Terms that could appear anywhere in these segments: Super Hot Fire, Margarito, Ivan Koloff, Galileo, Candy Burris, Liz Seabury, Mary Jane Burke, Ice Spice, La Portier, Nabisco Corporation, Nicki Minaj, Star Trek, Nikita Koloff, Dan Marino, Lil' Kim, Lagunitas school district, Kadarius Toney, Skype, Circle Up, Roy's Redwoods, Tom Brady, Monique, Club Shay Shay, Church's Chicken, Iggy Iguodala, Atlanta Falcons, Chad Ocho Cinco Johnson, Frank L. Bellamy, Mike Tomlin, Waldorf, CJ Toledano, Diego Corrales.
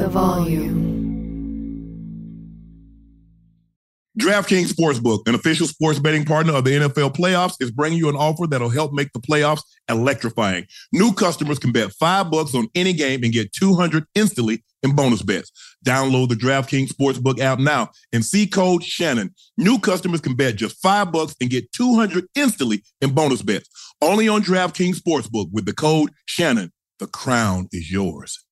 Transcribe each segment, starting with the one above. the volume. DraftKings Sportsbook, an official sports betting partner of the NFL playoffs, is bringing you an offer that'll help make the playoffs electrifying. New customers can bet $5 on any game and get $200 instantly in bonus bets. Download the DraftKings Sportsbook app now and see code Shannon. New customers can bet just $5 and get $200 instantly in bonus bets. Only on DraftKings Sportsbook with the code Shannon. The crown is yours.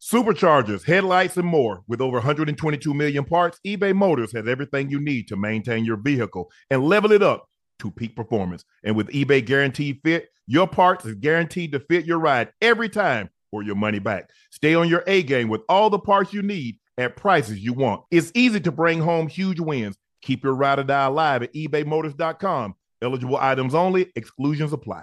Superchargers, headlights, and more. With over 122 million parts, eBay Motors has everything you need to maintain your vehicle and level it up to peak performance. And with eBay Guaranteed Fit, your parts is guaranteed to fit your ride every time or your money back. Stay on your A-game with all the parts you need at prices you want. It's easy to bring home huge wins. Keep your ride or die alive at ebaymotors.com. Eligible items only. Exclusions apply.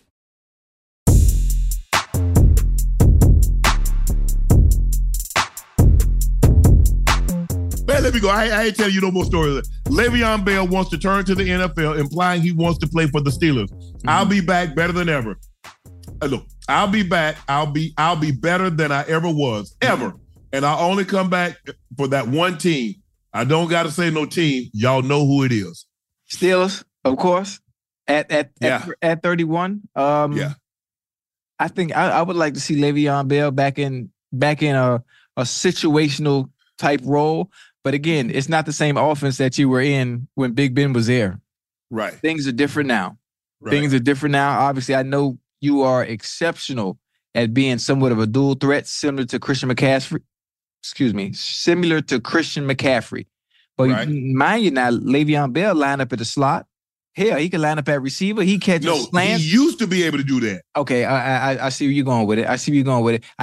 Man, let me go. I ain't telling you no more stories. Le'Veon Bell wants to turn to the NFL, implying he wants to play for the Steelers. Mm-hmm. I'll be back better than ever. Look, I'll be back. I'll be better than I ever was, ever. And I'll only come back for that one team. I don't got to say no team. Y'all know who it is. Steelers, of course, at 31. Yeah. I think I would like to see Le'Veon Bell back in a situational type role. But again, it's not the same offense that you were in when Big Ben was there. Right. Things are different now. Right. Things are different now. Obviously, I know you are exceptional at being somewhat of a dual threat, similar to Christian McCaffrey. But right. Mind you now, Le'Veon Bell line up at the slot. Hell, he can line up at receiver. He catches slants. He used to be able to do that. Okay, I see where you're going with it. I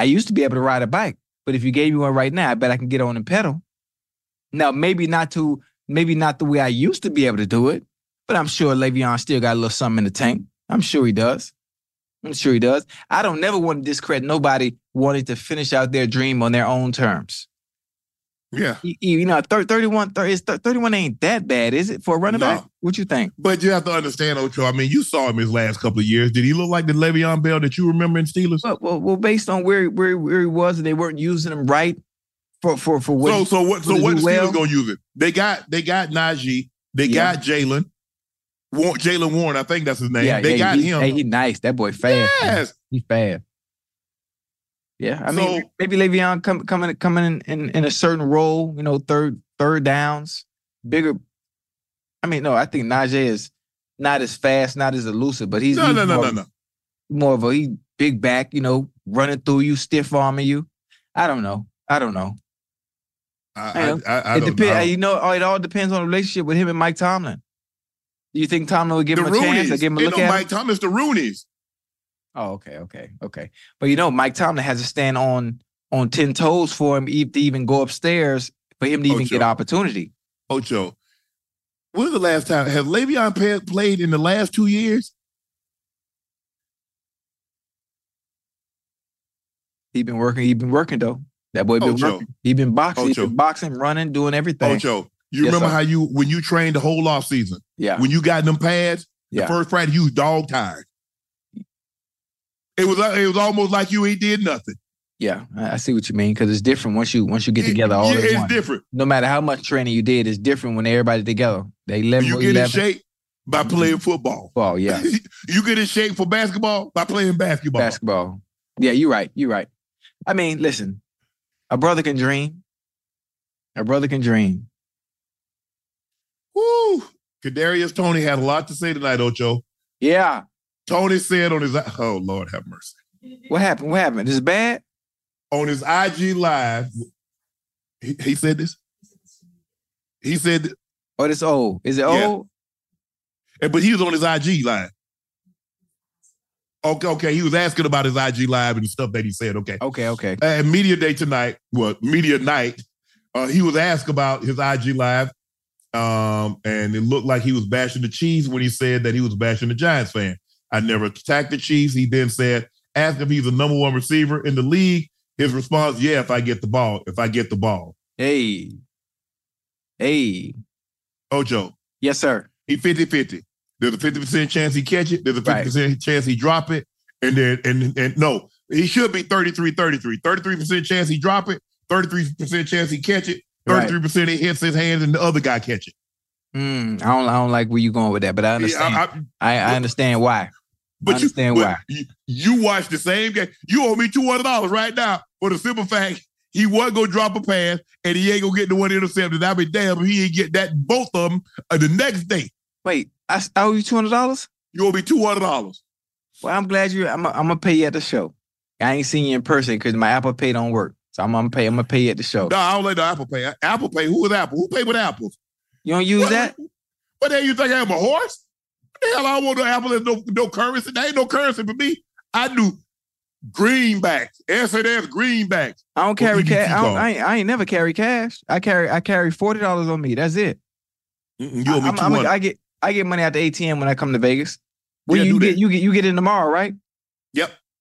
used to be able to ride a bike, but if you gave me one right now, I bet I can get on and pedal. Now, maybe not the way I used to be able to do it, but I'm sure Le'Veon still got a little something in the tank. I'm sure he does. I don't never want to discredit nobody wanting to finish out their dream on their own terms. Yeah. You know, 31 ain't that bad, is it, for a running back? What you think? But you have to understand, Ocho, I mean, you saw him his last couple of years. Did he look like the Le'Veon Bell that you remember in Steelers? Well, based on where he was, they weren't using him right. For what? So what the Steelers gonna use it? They got Najee. They got Jalen Warren. I think that's his name. Yeah, they got him. Hey, he nice. That boy fast. Yes, he fast. Yeah, I mean maybe Le'Veon coming in a certain role. You know, third downs, bigger. I mean, no, I think Najee is not as fast, not as elusive, but he's more of a he big back. You know, running through you, stiff arming you. I don't know. I don't know. You know, it all depends on the relationship with him and Mike Tomlin. Do you think Tomlin would give him a chance? Give him a look at Mike Tomlin, the Rooneys. Oh, okay. But you know, Mike Tomlin has to stand on 10 toes for him to even go upstairs, for him to even get opportunity. Ocho, when's the last time? Has Le'Veon played in the last 2 years? He's been working though. That boy been working. He been boxing. He been boxing, running, doing everything. Ocho, you remember how you when you trained the whole off season? Yeah. When you got in them pads, the first Friday you was dog tired. It was almost like you ain't did nothing. Yeah, I see what you mean, because it's different once you get together. It's different. No matter how much training you did, it's different when everybody's together. They level. You get in shape by playing football. Oh yeah. You get in shape for basketball by playing basketball. Yeah, you're right. I mean, listen. A brother can dream. A brother can dream. Woo! Kadarius Toney had a lot to say tonight, Ocho. Yeah. Tony said on his... Oh, Lord have mercy. What happened? What happened? This is bad? On his IG Live, he said this? He said... Oh, this old. Is it old? Yeah. But he was on his IG Live. Okay. He was asking about his IG Live and the stuff that he said. Okay. At Media Day tonight, Media Night, he was asked about his IG Live. And it looked like he was bashing the Chiefs when he said that he was bashing the Giants fan. I never attacked the Chiefs. He then said, asked if he's the number one receiver in the league. His response, yeah, if I get the ball. Hey. Ocho. Yes, sir. He 50-50. There's a 50% chance he catch it. There's a 50% chance he drop it. And then, no, he should be 33-33. 33% chance he drop it. 33% chance he catch it. 33% it hits his hands and the other guy catch it. I don't like where you going with that, but I understand. I understand why. But I understand why. You watch the same game. You owe me $200 right now for the simple fact he wasn't going to drop a pass and he ain't going to get the one intercepted. I'll be damned if he ain't get that, both of them, the next day. Wait, I owe you $200? You owe me $200. Well, I'm glad you... I'm going to pay you at the show. I ain't seen you in person because my Apple Pay don't work. So I'm gonna pay you at the show. No, I don't like the Apple Pay. Apple Pay, who is Apple? Who pay with Apples? You don't use that? What the hell, you think I am a horse? What the hell, I don't want no Apple and no currency. There ain't no currency for me. I do greenbacks. S&S greenbacks. I don't carry cash. I ain't never carry cash. I carry $40 on me. That's it. You owe me $200. I get money at the ATM when I come to Vegas. Well, yeah, you get in tomorrow, right?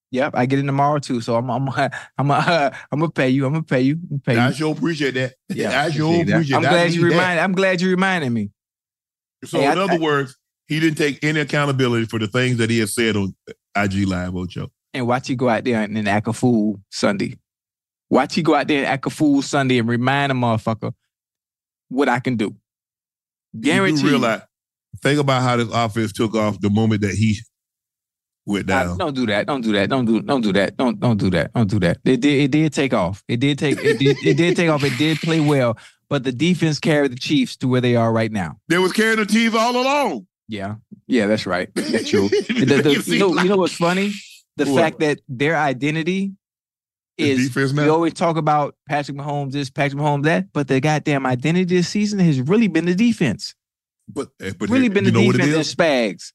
Yep, I get in tomorrow too, so I'm gonna pay you. I'm gonna pay you. I sure appreciate that. Yeah, I sure appreciate that. I'm glad you reminded me. So, hey, in other words, he didn't take any accountability for the things that he has said on IG Live, Ocho. And watch you go out there and act a fool Sunday. Watch you go out there and act a fool Sunday and remind a motherfucker what I can do. Guarantee. You do realize. Think about how this offense took off the moment that he. Don't do that. It did take off. It did play well, but the defense carried the Chiefs to where they are right now. They was carrying the Chiefs all along. Yeah, that's right. That's true. You know what's funny? The fact that their identity is defense, we always talk about Patrick Mahomes this, Patrick Mahomes that, but the goddamn identity this season has really been the defense. But really been the defense in Spags.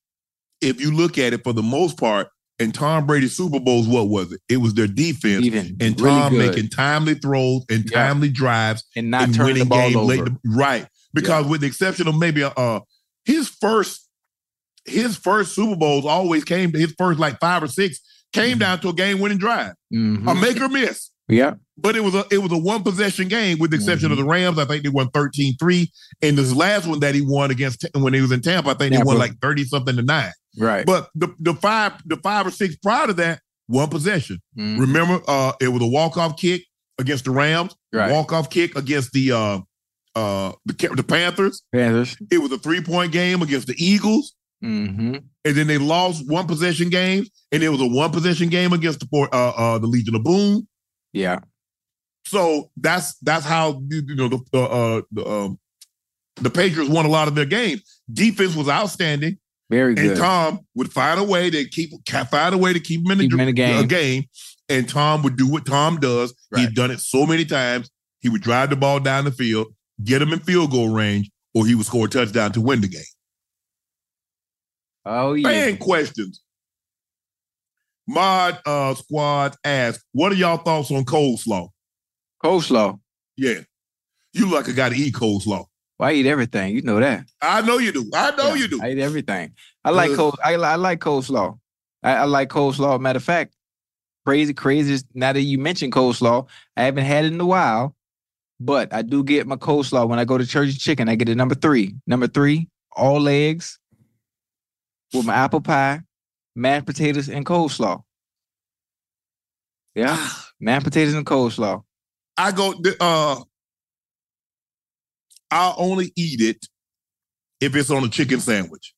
If you look at it, for the most part, in Tom Brady's Super Bowls, what was it? It was their defense and Tom really making timely throws and timely drives and not turning the ball over. Right. Because with the exception of maybe his first Super Bowls always came, his first like 5 or 6 came down to a game-winning drive. Mm-hmm. A make or miss. Yeah. But it was a one-possession game with the exception of the Rams. I think they won 13-3. And this last one that he won against when he was in Tampa, I think they won like 30-something to 9. Right. But the five or six prior to that, one possession. Mm-hmm. Remember, it was a walk-off kick against the Rams, walk-off kick against the Panthers. It was a 3-point game against the Eagles. Mm-hmm. And then they lost one possession games, and it was a one possession game against the Legion of Boom. Yeah. So that's how the Patriots won a lot of their games. Defense was outstanding. Very good. And Tom would find a way to keep him in the game. And Tom would do what Tom does. Right. He'd done it so many times. He would drive the ball down the field, get him in field goal range, or he would score a touchdown to win the game. Oh, yeah. Fan questions. Mod Squad asks, what are y'all thoughts on coleslaw? Coleslaw? Yeah. You like a guy to eat coleslaw. I eat everything. You know that. I know you do. I eat everything. I like coleslaw. I like coleslaw. Matter of fact, crazy. Now that you mentioned coleslaw, I haven't had it in a while, but I do get my coleslaw when I go to Church's Chicken. I get it number 3. Number 3, all legs with my apple pie, mashed potatoes, and coleslaw. Yeah, mashed potatoes and coleslaw. I'll only eat it if it's on a chicken sandwich.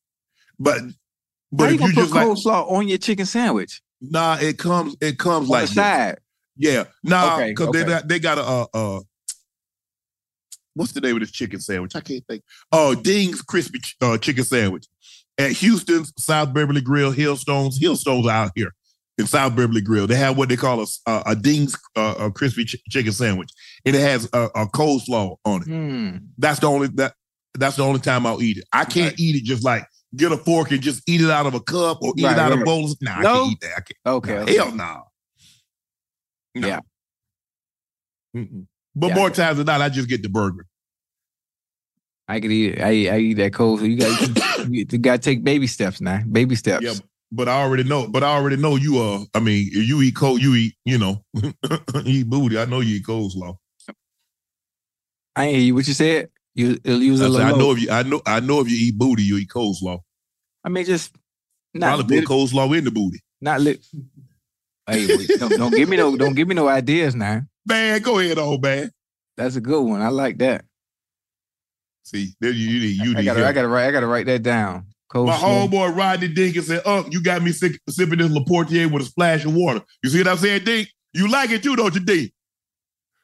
But how if you just put coleslaw on your chicken sandwich? Nah, it comes on like the side. Yeah. Nah, because they got a what's the name of this chicken sandwich? I can't think. Oh, Ding's Crispy Chicken Sandwich at Houston's South Beverly Grill, Hillstones. Hillstones are out here in South Beverly Grill. They have what they call a Ding's a Crispy Chicken Sandwich, and it has a coleslaw on it. That's the only time I'll eat it. I can't eat it just like get a fork and just eat it out of a cup or eat it out of a bowl. Nah, I can't eat that. I can't. Okay. Hell no. Yeah. Mm-mm. But more times than not, I just get the burger. I could eat it. I eat that cold. So you got to take baby steps now. Baby steps. Yeah, but I already know. But I already know you. I mean, if you eat cold, you eat. You know, you eat booty. I know you eat coleslaw. I ain't hear you. What you said? I know if you eat booty, you eat coleslaw. I mean, just probably put coleslaw in the booty. Hey, wait, don't give me no. Don't give me no ideas now. Man, go ahead, old man. That's a good one. I like that. See, there you need. I gotta write that down. Cold My snow. Homeboy Rodney Dinkins said, you got me sipping this La Portier with a splash of water." You see what I'm saying, Dink? You like it too, don't you, Dink?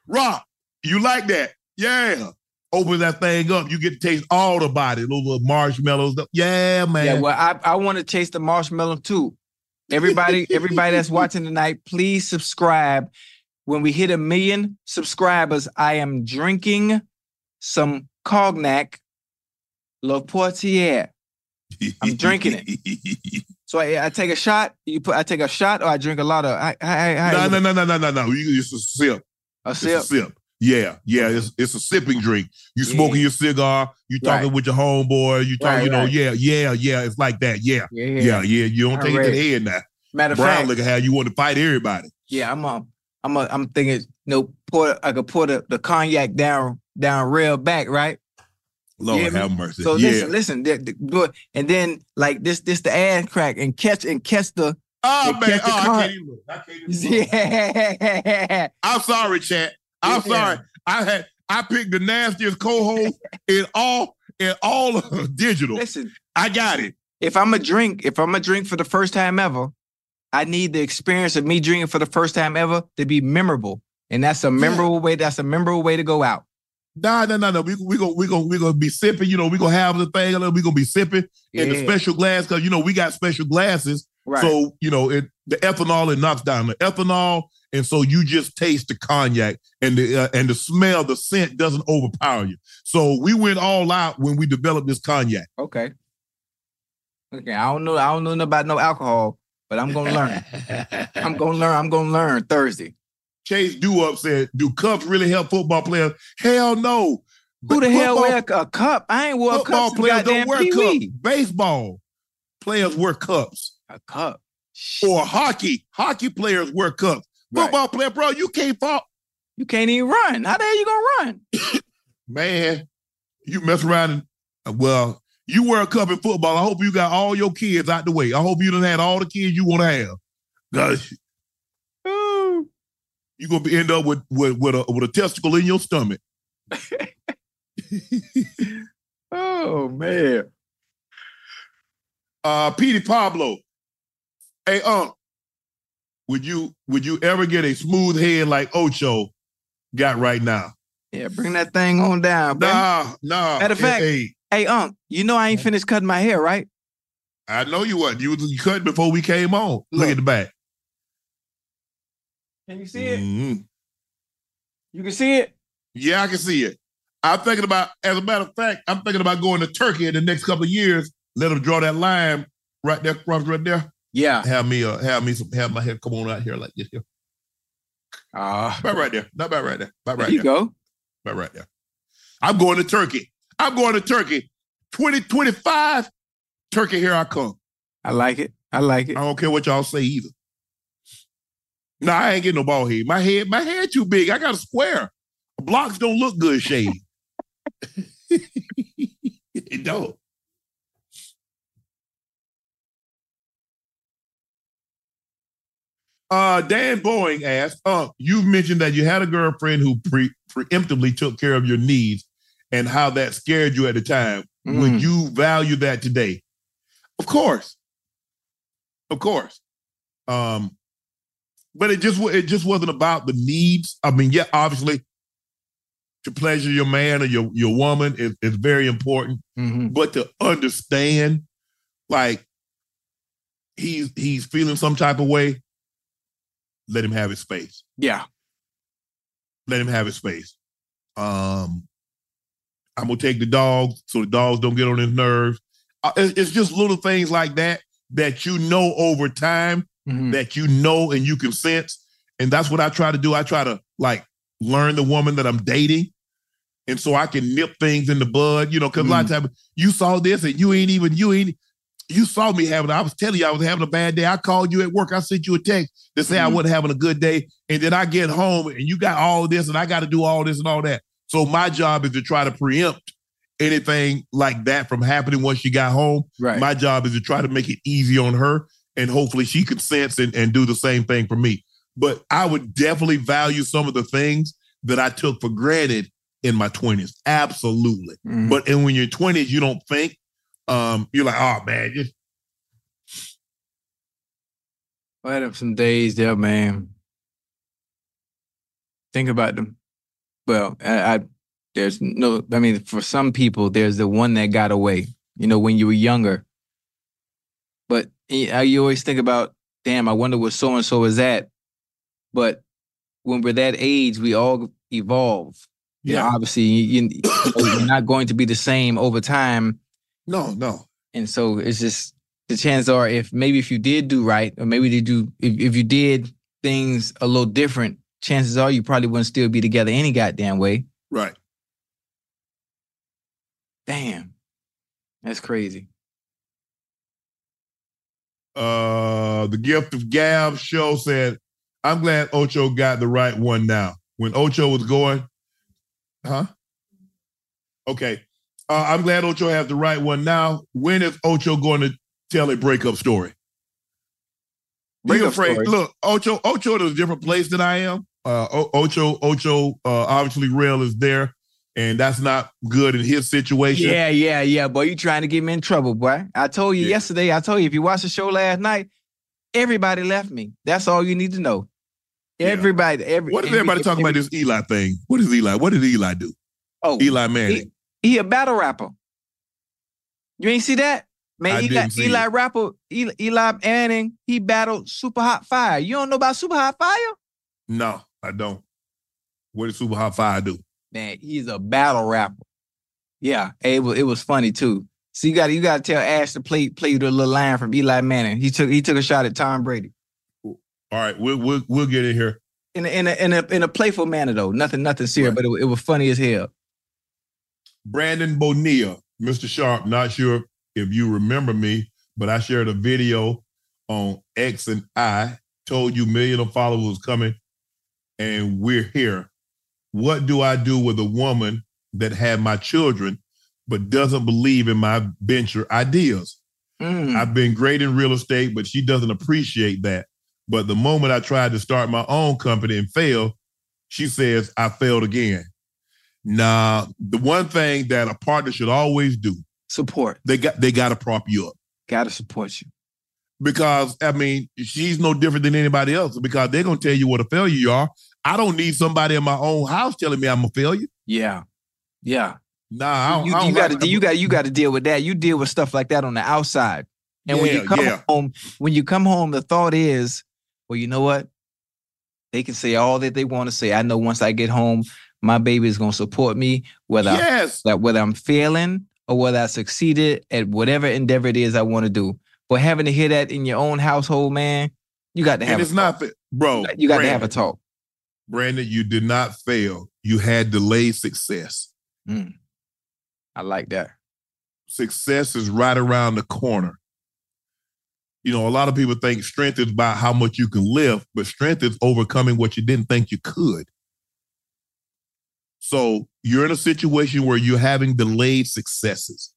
Rock, you like that? Yeah. Open that thing up. You get to taste all the body, those little marshmallows. Yeah, man. Yeah. Well, I want to taste the marshmallow too. Everybody that's watching tonight, please subscribe. When we hit 1,000,000 subscribers, I am drinking some cognac La Portier. I'm drinking it. So I take a shot. I take a shot, or I drink a lot of. No. It's a sip. A sip. Yeah. It's a sipping drink. You smoking your cigar. You talking with your homeboy. You talking. Yeah. It's like that. Yeah. You don't take it to the head now. Matter of fact, look at how you want to fight everybody. Yeah, I'm thinking, I could pour the cognac down real back, right? Lord have mercy. So listen, and then like this the ass crack and catch the. Oh man, I can't even look. Yeah. I'm sorry, chat. I'm sorry. I picked the nastiest co-host in all of digital. Listen, I got it. If I'm a drink for the first time ever. I need the experience of me drinking for the first time ever to be memorable. And that's a memorable way. That's a memorable way to go out. No. We're gonna be sipping. You know, we're gonna have the thing. We're gonna be sipping in the special glass because you know we got special glasses. Right. So you know the ethanol, it knocks down the ethanol, and so you just taste the cognac and the smell, the scent doesn't overpower you. So we went all out when we developed this cognac. Okay. I don't know about no alcohol. But I'm going to learn. I'm going to learn Thursday. Chase Dewup said, do cups really help football players? Hell no. Who the hell wear a cup? I ain't wore a cup. Football players don't wear cups. Baseball players wear cups. A cup. Or hockey. Hockey players wear cups. Right. Football player, bro, you can't fall. You can't even run. How the hell you going to run? Man, you mess around and, well... You wear a cup in football. I hope you got all your kids out the way. I hope you done had all the kids you want to have. Gosh. You're going to end up with a testicle in your stomach. Oh, man. Petey Pablo. Hey, would you ever get a smooth head like Ocho got right now? Yeah, bring that thing on down, bro. Nah. Matter of fact, Hey, you know I ain't finished cutting my hair, right? I know you wasn't. You was cutting before we came on. Look at the back. Can you see it? Mm-hmm. You can see it? Yeah, I can see it. I'm thinking about going to Turkey in the next couple of years. Let them draw that line right there. Yeah. Have my hair come on out here like this here. Right there. Not bad right there. About right there. You go. About right there. I'm going to Turkey. 2025, Turkey, here I come. I like it. I don't care what y'all say either. Nah, I ain't getting no bald head. My hair too big. I got a square. Blocks don't look good shade. It don't. Dan Boeing asked, you've mentioned that you had a girlfriend who preemptively took care of your needs. And how that scared you at the time. Would you value that today? Of course. But it just wasn't about the needs. I mean, yeah, obviously, to pleasure your man or your woman is very important. Mm-hmm. But to understand, like, he's feeling some type of way, let him have his space. Yeah. Let him have his space. I'm going to take the dogs so the dogs don't get on his nerves. It's just little things like that you know over time, mm-hmm. that you know and you can sense. And that's what I try to do. I try to, like, learn the woman that I'm dating. And so I can nip things in the bud, you know, because mm-hmm. a lot of times you saw this and you saw me having, I was telling you I was having a bad day. I called you at work. I sent you a text to say mm-hmm. I wasn't having a good day. And then I get home and you got all this and I got to do all this and all that. So my job is to try to preempt anything like that from happening once she got home. Right. My job is to try to make it easy on her, and hopefully she can sense and do the same thing for me. But I would definitely value some of the things that I took for granted in my 20s. Absolutely. Mm-hmm. But and when you're 20s, you don't think. You're like, oh, man. I had up some days there, man. Think about them. Well, for some people, there's the one that got away, you know, when you were younger. But you always think about, damn, I wonder where so-and-so is at. But when we're that age, we all evolve. Yeah. You know, obviously, you're not going to be the same over time. No. And so it's just the chances are if you did do right, or maybe if you did things a little different, chances are you probably wouldn't still be together any goddamn way. Right. Damn. That's crazy. The Gift of Gab show said, I'm glad Ocho got the right one now. When Ocho was going, huh? Okay. I'm glad Ocho has the right one now. When is Ocho going to tell a breakup story? Breakup story. Look, Ocho is a different place than I am. Ocho, obviously Rail is there, and that's not good in his situation. Yeah. Boy, you trying to get me in trouble, boy. I told you yesterday, if you watched the show last night, everybody left me. That's all you need to know. Everybody. Yeah. What is everybody talking about this Eli thing? What is Eli? What did Eli do? Oh, Eli Manning. He a battle rapper. You ain't see that? Man, Eli Manning, he battled Super Hot Fire. You don't know about Super Hot Fire? No, I don't. What did Super Hot Fire do? Man, he's a battle rapper. Yeah, it was funny too. So you gotta tell Ash to play the little line from Eli Manning. He took a shot at Tom Brady. All right, we'll get in here. In a playful manner though. Nothing serious, right. But it was funny as hell. Brandon Bonilla, Mr. Sharp, not sure if you remember me, but I shared a video on X and I told you million of followers coming and we're here. What do I do with a woman that had my children but doesn't believe in my venture ideas? Mm. I've been great in real estate, but she doesn't appreciate that. But the moment I tried to start my own company and failed, she says I failed again. Now, the one thing that a partner should always do. Support. They got to prop you up. Got to support you. Because, I mean, she's no different than anybody else because they're going to tell you what a failure you are. I don't need somebody in my own house telling me I'm a failure. Yeah. Nah, you got to deal with that. You deal with stuff like that on the outside. And when you come home, the thought is, well, you know what? They can say all that they want to say. I know once I get home, my baby is going to support me, whether I'm failing or whether I succeeded at whatever endeavor it is I want to do. But having to hear that in your own household, man, you got to have a talk. Brandon, you did not fail. You had delayed success. Mm. I like that. Success is right around the corner. You know, a lot of people think strength is about how much you can lift, but strength is overcoming what you didn't think you could. So you're in a situation where you're having delayed successes.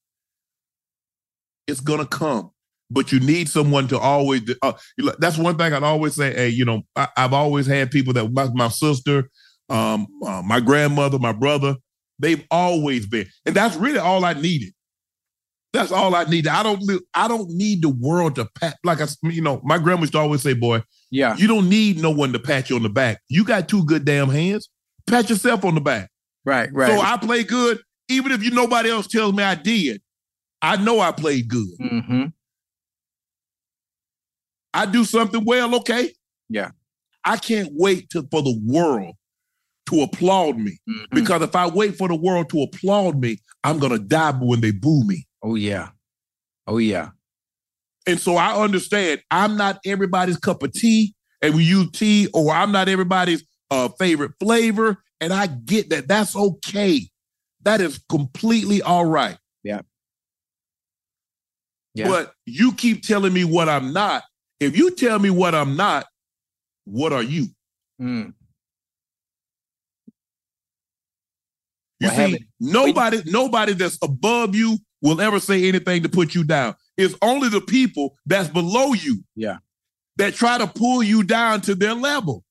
It's going to come, but you need someone to always. That's one thing I'd always say. Hey, you know, I've always had people that my sister, my grandmother, my brother, they've always been. And that's really all I needed. That's all I needed. I don't need the world to pat. Like, my grandma used to always say, boy, Yeah. You don't need no one to pat you on the back. You got two good damn hands. Pat yourself on the back. Right, right. So I play good. Even if you nobody else tells me I did, I know I played good. Mm-hmm. I do something well, okay? Yeah. I can't wait for the world to applaud me. Mm-hmm. Because if I wait for the world to applaud me, I'm going to die when they boo me. Oh, yeah. Oh, yeah. And so I understand I'm not everybody's cup of tea, and we use tea, or I'm not everybody's favorite flavor. And I get that. That's okay. That is completely all right. Yeah. Yeah. But you keep telling me what I'm not. If you tell me what I'm not, what are you? Mm. You see, nobody that's above you will ever say anything to put you down. It's only the people that's below you, yeah, that try to pull you down to their level.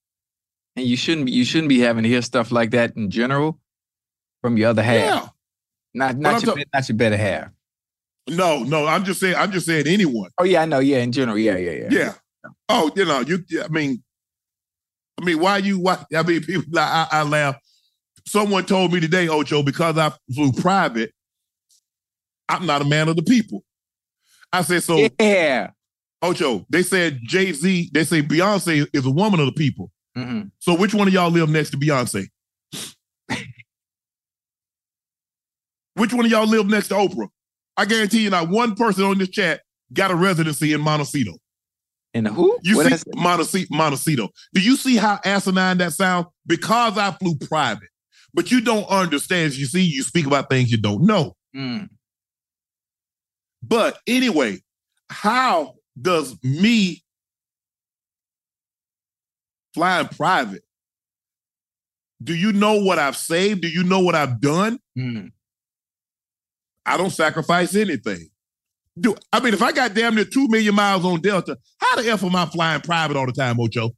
And you shouldn't be having to hear stuff like that in general from your other half. Yeah. Not your better half. No, I'm just saying anyone. Oh yeah, I know. Yeah, in general. Yeah. Yeah. Oh, you know, I mean, why people, I laugh. Someone told me today, Ocho, because I flew private, I'm not a man of the people. I said, so, yeah. Ocho, they said Jay-Z, they say Beyonce is a woman of the people. Mm-hmm. So which one of y'all live next to Beyonce? Which one of y'all live next to Oprah? I guarantee you not one person on this chat got a residency in Montecito. In who? Montecito. Do you see how asinine that sounds? Because I flew private. But you don't understand. You see, you speak about things you don't know. Mm. But anyway, how does me flying private? Do you know what I've saved? Do you know what I've done? Mm. I don't sacrifice anything. If I got damn near 2 million miles on Delta, how the F am I flying private all the time, Ocho?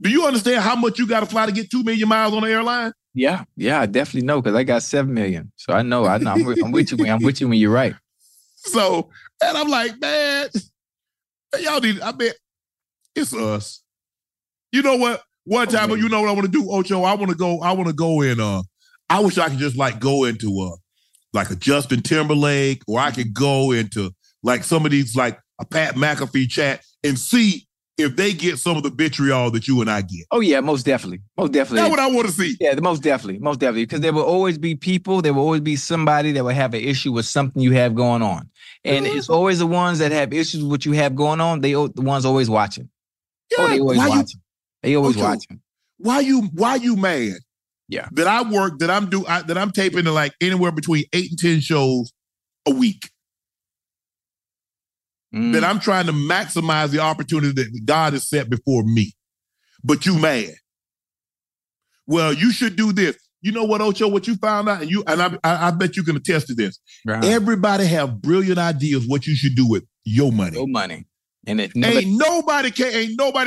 Do you understand how much you got to fly to get 2 million miles on the airline? Yeah, I definitely know because I got 7 million. So I know. I'm with you when you're right. So, and I'm like, man, y'all need, I mean, it's us. You know what? One time, you know what I want to do, Ocho? I want to go in, I wish I could just like go into like a Justin Timberlake, or I could go into like some of these, like a Pat McAfee chat and see if they get some of the vitriol that you and I get. Oh yeah, most definitely. Most definitely. That's what I want to see. Yeah, most definitely. Because there will always be people, there will always be somebody that will have an issue with something you have going on. And it's always the ones that have issues with what you have going on, the ones always watching. Yeah, oh, they always watching. They always watching. Why you mad? Yeah. That I work, that I'm taping to like anywhere between 8 and 10 shows a week. Mm. That I'm trying to maximize the opportunity that God has set before me. But you mad. Well, you should do this. You know what, Ocho, what you found out, and I bet you can attest to this. Right. Everybody have brilliant ideas what you should do with your money. Your money. And it ain't nobody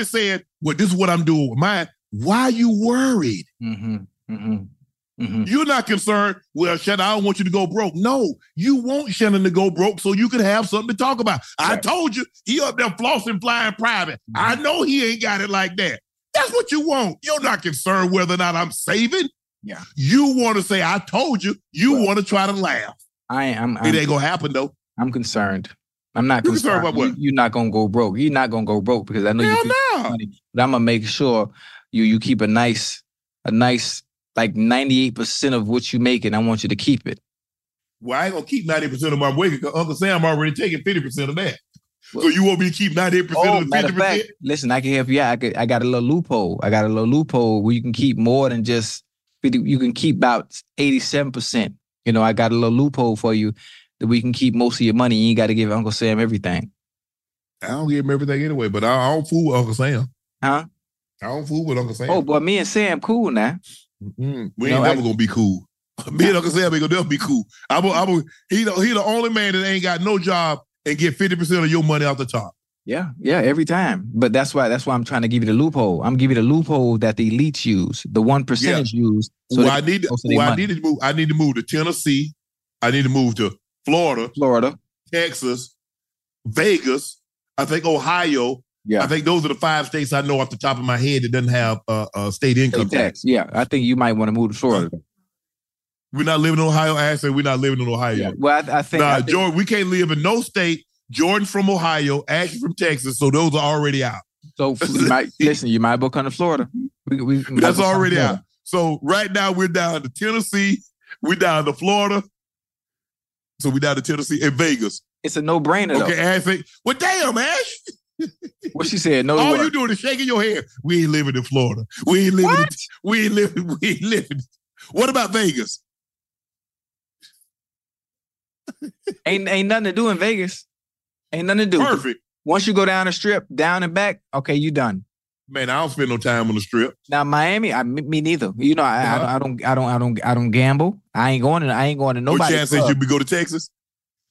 saying, well, this is what I'm doing with mine. Why are you worried? Mm-hmm. Mm-hmm. Mm-hmm. You're not concerned. Well, Shannon, I don't want you to go broke. No, you want Shannon to go broke so you can have something to talk about. Right. I told you, he up there flossing, flying private. Mm-hmm. I know he ain't got it like that. That's what you want. You're not concerned whether or not I'm saving. Yeah. You want to say, I told you. You want to try to laugh. I am. It ain't going to happen, though. I'm concerned. I'm not concerned about what? You're not going to go broke. You're not going to go broke because I know you're money. But I'm going to make sure you keep a nice like 98% of what you make, and I want you to keep it. Well, I ain't going to keep 90% of my weight because Uncle Sam already taking 50% of that. Well, so you want me to keep 98% of the 50%? Fact, listen, I can help you out. I got a little loophole. Where you can keep more than just 50. You can keep about 87%. You know, I got a little loophole for you that we can keep most of your money. You ain't got to give Uncle Sam everything. I don't give him everything anyway, but I don't fool with Uncle Sam. Huh? I don't fool with Uncle Sam. Oh, but me and Sam cool now. Mm-mm. We ain't never gonna be cool. Me and Uncle Sam ain't gonna never be cool. He the only man that ain't got no job and get 50% of your money off the top. Yeah, every time. But that's why I'm trying to give you the loophole. I'm giving you the loophole that the elites use, the 1% use. So I need to move to Tennessee. I need to move to Florida, Texas, Vegas. I think Ohio. Yeah, I think those are the five states I know off the top of my head that doesn't have state income tax. Yeah, I think you might want to move to Florida. We're not living in Ohio. I said we're not living in Ohio. Yeah. Well, I think Jordan, we can't live in no state. Jordan from Ohio, Ashley from Texas. So those are already out. So you might book on to Florida. That's already out. So right now we're down to Tennessee. We're down to Florida. So we're down to Tennessee and Vegas. It's a no-brainer, though. Okay, Ashley. Well, damn, Ash. What she said? No. All you doing is shaking your head. We ain't living in Florida. We ain't living. What? We ain't living. What about Vegas? Ain't nothing to do in Vegas. Ain't nothing to do. Perfect. Once you go down the strip, down and back, okay, you done. Man, I don't spend no time on the strip. Now Miami, me neither. You know, I don't gamble. I ain't going to nobody's club. What chance said you go to Texas?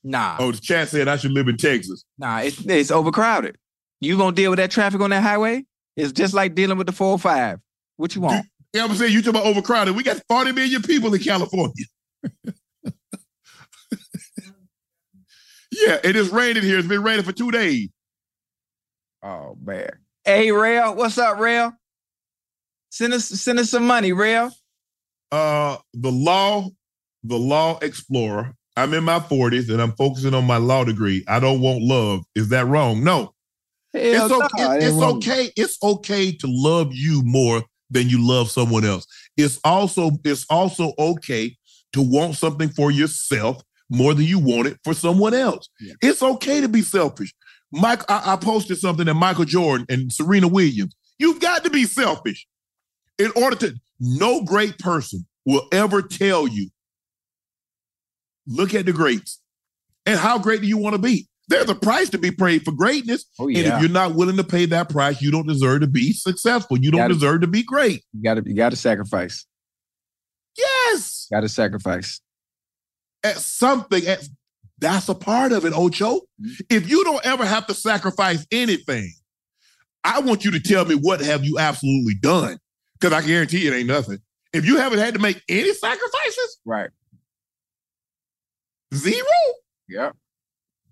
Nah. Oh, the chat said I should live in Texas. Nah, it's overcrowded. You gonna deal with that traffic on that highway? It's just like dealing with the 405. What you want? Yeah, I'm saying you talking about overcrowded. We got 40 million people in California. Yeah, it is raining here. It's been raining for 2 days. Oh man. Hey, Rail, what's up, Rail? Send us some money, Rail. The law explorer. I'm in my 40s and I'm focusing on my law degree. I don't want love. Is that wrong? No. Hell, it's okay. It's okay. It's okay to love you more than you love someone else. It's also okay to want something for yourself more than you want it for someone else. Yeah. It's okay to be selfish. Mike, I posted something that Michael Jordan and Serena Williams. You've got to be selfish. No great person will ever tell you, look at the greats. And how great do you want to be? There's a price to be paid for greatness. Oh, yeah. And if you're not willing to pay that price, you don't deserve to be successful. You don't deserve to be great. You gotta sacrifice. Yes. Gotta sacrifice. That's a part of it, Ocho. Mm-hmm. If you don't ever have to sacrifice anything, I want you to tell me what have you absolutely done, because I guarantee it ain't nothing. If you haven't had to make any sacrifices, right? Zero? Yeah.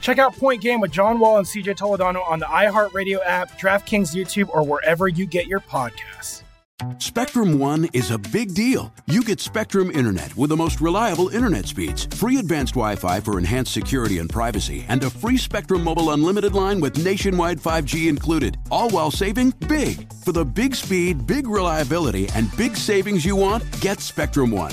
Check out Point Game with John Wall and CJ Toledano on the iHeartRadio app, DraftKings YouTube, or wherever you get your podcasts. Spectrum One is a big deal. You get Spectrum Internet with the most reliable internet speeds, free advanced Wi-Fi for enhanced security and privacy, and a free Spectrum Mobile Unlimited line with nationwide 5G included, all while saving big. For the big speed, big reliability, and big savings you want, get Spectrum One.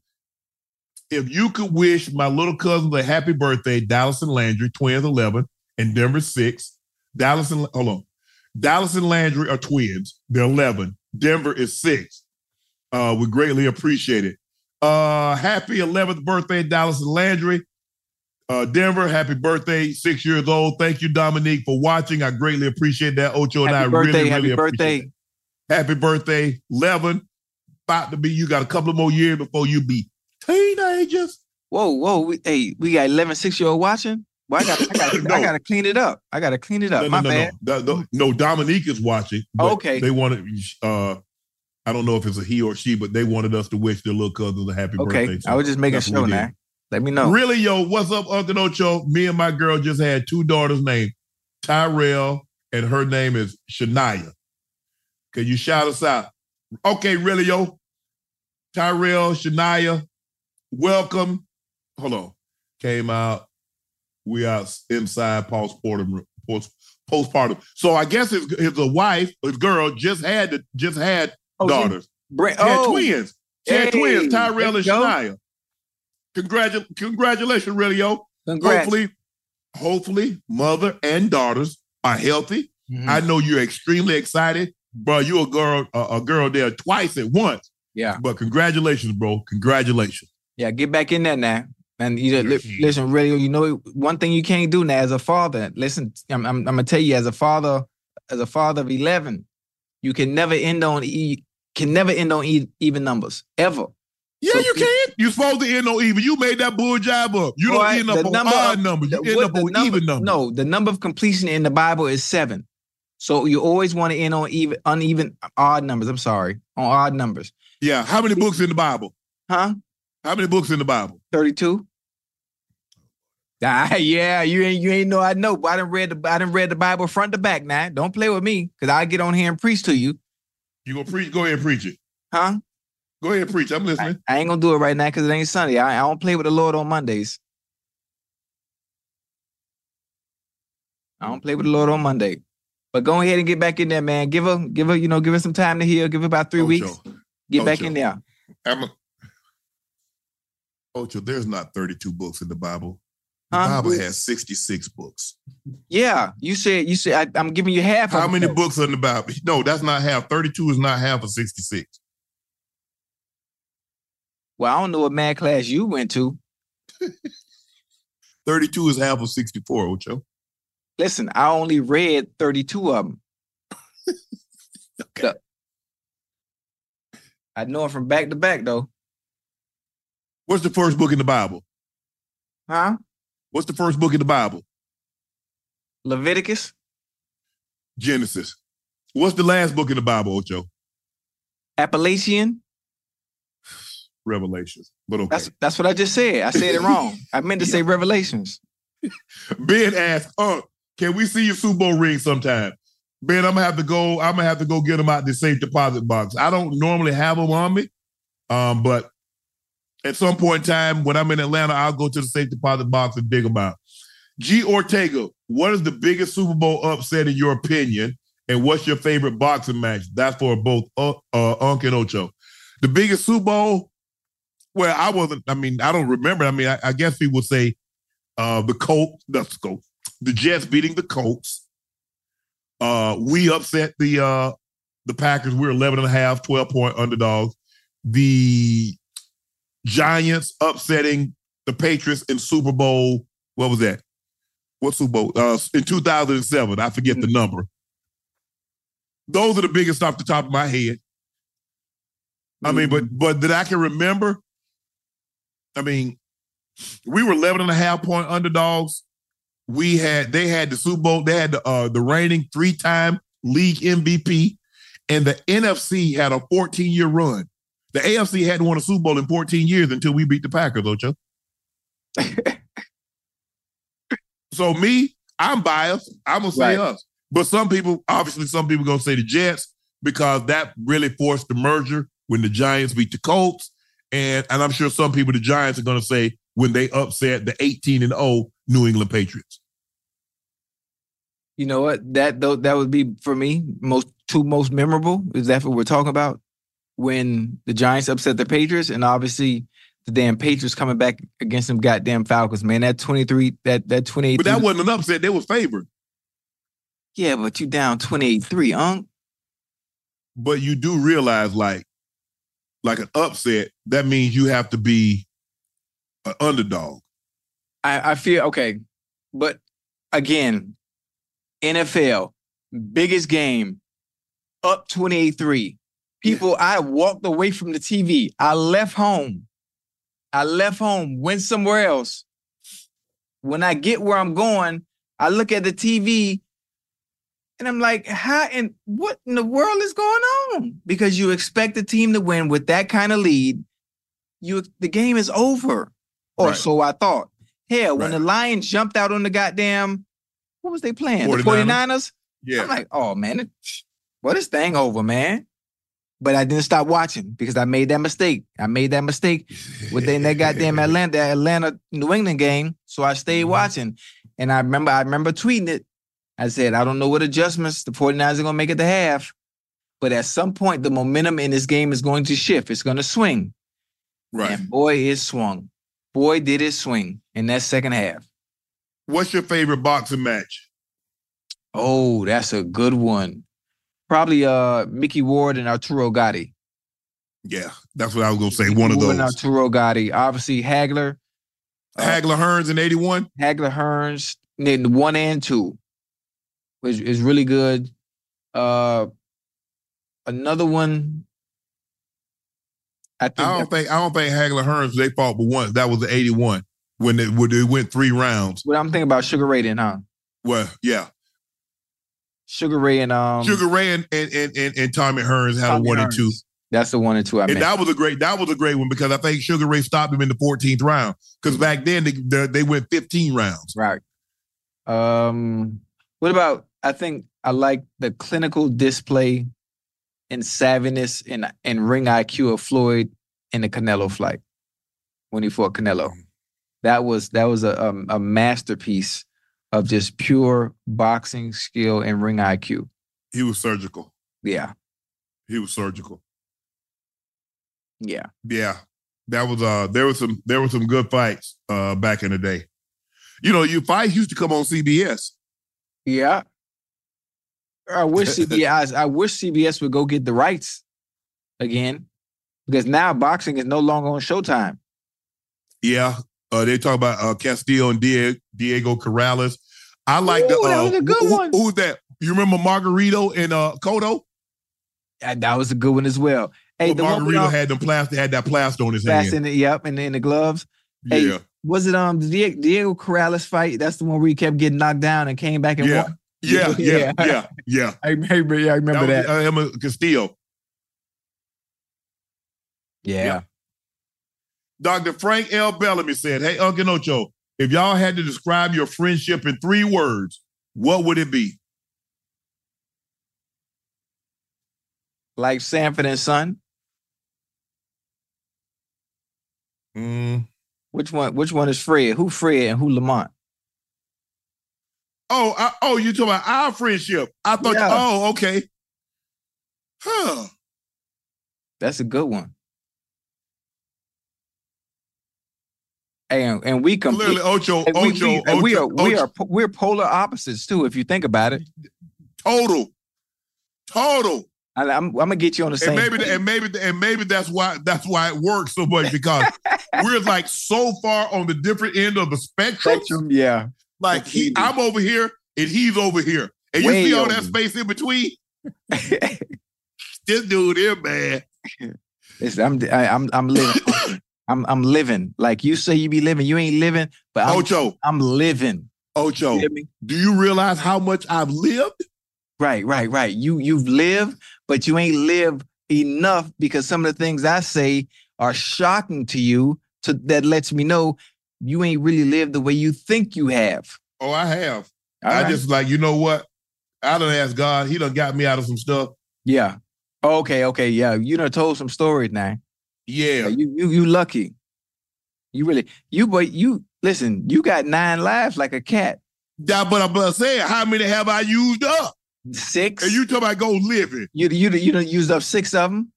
if you could wish my little cousins a happy birthday, Dallas and Landry, twins 11, and Denver 6. Dallas and Landry are twins. They're 11. Denver is 6. We greatly appreciate it. Happy 11th birthday, Dallas and Landry. Denver, happy birthday, 6 years old. Thank you, Dominique, for watching. I greatly appreciate that. Ocho and I really appreciate it. Happy birthday, 11. About to be, you got a couple of more years before you be teenagers. Whoa. Hey, we got 11, 6-year-old watching. Well, I gotta clean it up. My bad. No, Dominique is watching. Okay. They wanted, I don't know if it's a he or she, but they wanted us to wish their little cousins a happy birthday. So I was just making sure now. Let me know. Really, yo, what's up, Uncle Ocho? Me and my girl just had two daughters named Tyrell, and her name is Shania. Can you shout us out? Okay, really, yo. Tyrell, Shania, welcome. Hold on. Came out. We are inside postpartum. So I guess his girl, just had daughters. She had twins. She had twins, Tyrell and Shania. Congratulations, really, yo. Hopefully, mother and daughters are healthy. Mm-hmm. I know you're extremely excited. Bro, you a girl there twice at once. Yeah. But congratulations, bro. Congratulations. Yeah, get back in there now. And you know, listen, really, you know, one thing you can't do now as a father. Listen, I'm gonna tell you, as a father of 11, you can never end on even numbers ever. Yeah, so you can. You're supposed to end on even. You made that bull job up. You don't end up on odd numbers. You end up on even numbers. No, the number of completion in the Bible is 7. So you always want to end on odd numbers. Yeah. How many books in the Bible? Huh? How many books in the Bible? 32. Yeah, you ain't know. I know. I done read the Bible front to back. Now, don't play with me, because I get on here and preach to you. You gonna preach? Go ahead and preach it. Huh? Go ahead and preach. I'm listening. I ain't gonna do it right now because it ain't Sunday. I don't play with the Lord on Mondays. But go ahead and get back in there, man. Give her some time to heal. Give her about 3 weeks. Get back in there. Ocho, there's not 32 books in the Bible. The Bible has 66 books. Yeah, you said I'm giving you half. How many books are in the Bible? No, that's not half. 32 is not half of 66. Well, I don't know what mad class you went to. 32 is half of 64, Ocho. Listen, I only read 32 of them. Okay. So, I know it from back to back, though. What's the first book in the Bible? Huh? What's the first book in the Bible? Leviticus. Genesis. What's the last book in the Bible, Ocho? Appalachian. Revelations. But okay. That's what I just said. I said it wrong. I meant to say Revelations. Ben asked, can we see your Super Bowl ring sometime? Ben, I'm gonna have to go get them out the safe deposit box. I don't normally have them on me, but at some point in time, when I'm in Atlanta, I'll go to the safe deposit box and dig them out. G. Ortega, what is the biggest Super Bowl upset in your opinion, and what's your favorite boxing match? That's for both Unc and Ocho. The biggest Super Bowl? Well, I don't remember. I guess people would say the Jets beating the Colts. We upset the Packers. We're 11.5, 12-point underdogs. The Giants upsetting the Patriots in Super Bowl. What was that? What Super Bowl? In 2007. I forget the number. Those are the biggest off the top of my head. But that I can remember. We were 11.5-point underdogs. They had the Super Bowl. They had the reigning 3-time league MVP, and the NFC had a 14-year run. The AFC hadn't won a Super Bowl in 14 years until we beat the Packers, Ocho. So me, I'm biased. I'm going to say us. But some people, obviously some people going to say the Jets because that really forced the merger when the Giants beat the Colts. And I'm sure some people, the Giants are going to say when they upset the 18-0 New England Patriots. You know what? That would be, for me, most memorable. Is that what we're talking about? When the Giants upset the Patriots, and obviously the damn Patriots coming back against them goddamn Falcons, man. That 23, that 28. But that wasn't an upset. They were favored. Yeah, but you down 28-3, Unc. But you do realize, like an upset, that means you have to be an underdog. I feel, okay. But again, NFL, biggest game, up 28-3. People, I walked away from the TV. I left home. Went somewhere else. When I get where I'm going, I look at the TV and I'm like, how and what in the world is going on? Because you expect the team to win with that kind of lead. The game is over. Or so I thought. Hell, when the Lions jumped out on the goddamn, what was they playing? 49ers. The 49ers? Yeah. I'm like, oh, man, this thing over, man. But I didn't stop watching because I made that mistake. Within that goddamn Atlanta, New England game. So I stayed watching. And I remember tweeting it. I said, I don't know what adjustments the 49ers are going to make at the half. But at some point, the momentum in this game is going to shift. It's going to swing. Right. And boy, it swung. Boy, did it swing in that second half. What's your favorite boxing match? Oh, that's a good one. Probably Mickey Ward and Arturo Gatti. Yeah, that's what I was going to say. One of those. And Arturo Gatti. Obviously, Hagler. Hagler-Hearns in 81? Hagler-Hearns in 1 and 2. Which is really good. Another one. I don't think Hagler-Hearns, they fought but once. That was the 81 when they went 3 rounds. Well, I'm thinking about Sugar Ray then, huh? Well, yeah. Sugar Ray and Tommy Hearns had a 1 and 2. That's the 1 and 2. I meant. That was a great one because I think Sugar Ray stopped him in the 14th round because back then they went 15 rounds. Right. What about? I think I like the clinical display and savviness and ring IQ of Floyd in the Canelo fight when he fought Canelo. That was a masterpiece of just pure boxing skill and ring IQ. He was surgical. Yeah. He was surgical. Yeah. Yeah. That was there were some good fights back in the day. You know, your fights used to come on CBS. Yeah. I wish CBS would go get the rights again. Because now boxing is no longer on Showtime. Yeah. They talk about Castillo and Diego Corrales. I like the. That was a good one. Who's that? You remember Margarito and Cotto? That was a good one as well. Hey, Margarito had that plaster on his hand. And in the gloves. Yeah. Hey, was it the Diego Corrales fight? That's the one where he kept getting knocked down and came back and won. Yeah. I remember that. Castillo. Yeah. Dr. Frank L. Bellamy said, hey, Uncle Nocho, if y'all had to describe your friendship in 3 words, what would it be? Like Sanford and Son? Which one is Fred? Who Fred and who Lamont? Oh, you're talking about our friendship. I thought, okay. Huh. That's a good one. And we compete. Literally, Ocho. We're polar opposites too, if you think about it. Total. I'm gonna get you on the same. And maybe that's why it works so much because we're like so far on the different end of the spectrum. Yeah. Like I'm over here and he's over here, and you see all that space in between. This dude here, man. I'm living. I'm living. Like you say you be living. You ain't living, but I'm living. Ocho, do you realize how much I've lived? Right. You've lived, but you ain't lived enough because some of the things I say are shocking to you. So that lets me know you ain't really lived the way you think you have. Oh, I have. All right. Just like, you know what? I done asked God. He done got me out of some stuff. Yeah. Okay. Yeah. You done told some stories now. Yeah. You lucky. Listen, you got 9 lives like a cat. Yeah, but I'm gonna say, how many have I used up? 6. And you talking about go living. You done used up 6 of them.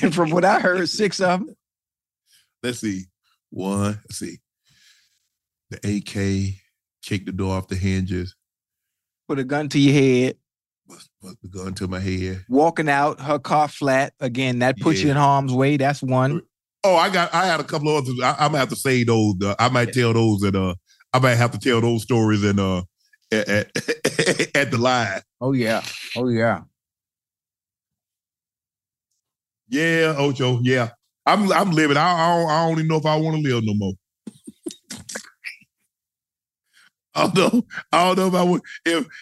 And from what I heard, 6 of them. Let's see. The AK kicked the door off the hinges. Put a gun to your head. Put the gun to my head. Walking out, her car flat. Again, that puts you in harm's way. That's one. Oh, I had a couple of others. I'm gonna have to say those. I might have to tell those stories and at the live. Oh yeah. Yeah, Ocho. Yeah. I'm living. I don't even know if I want to live no more. I don't know if I would.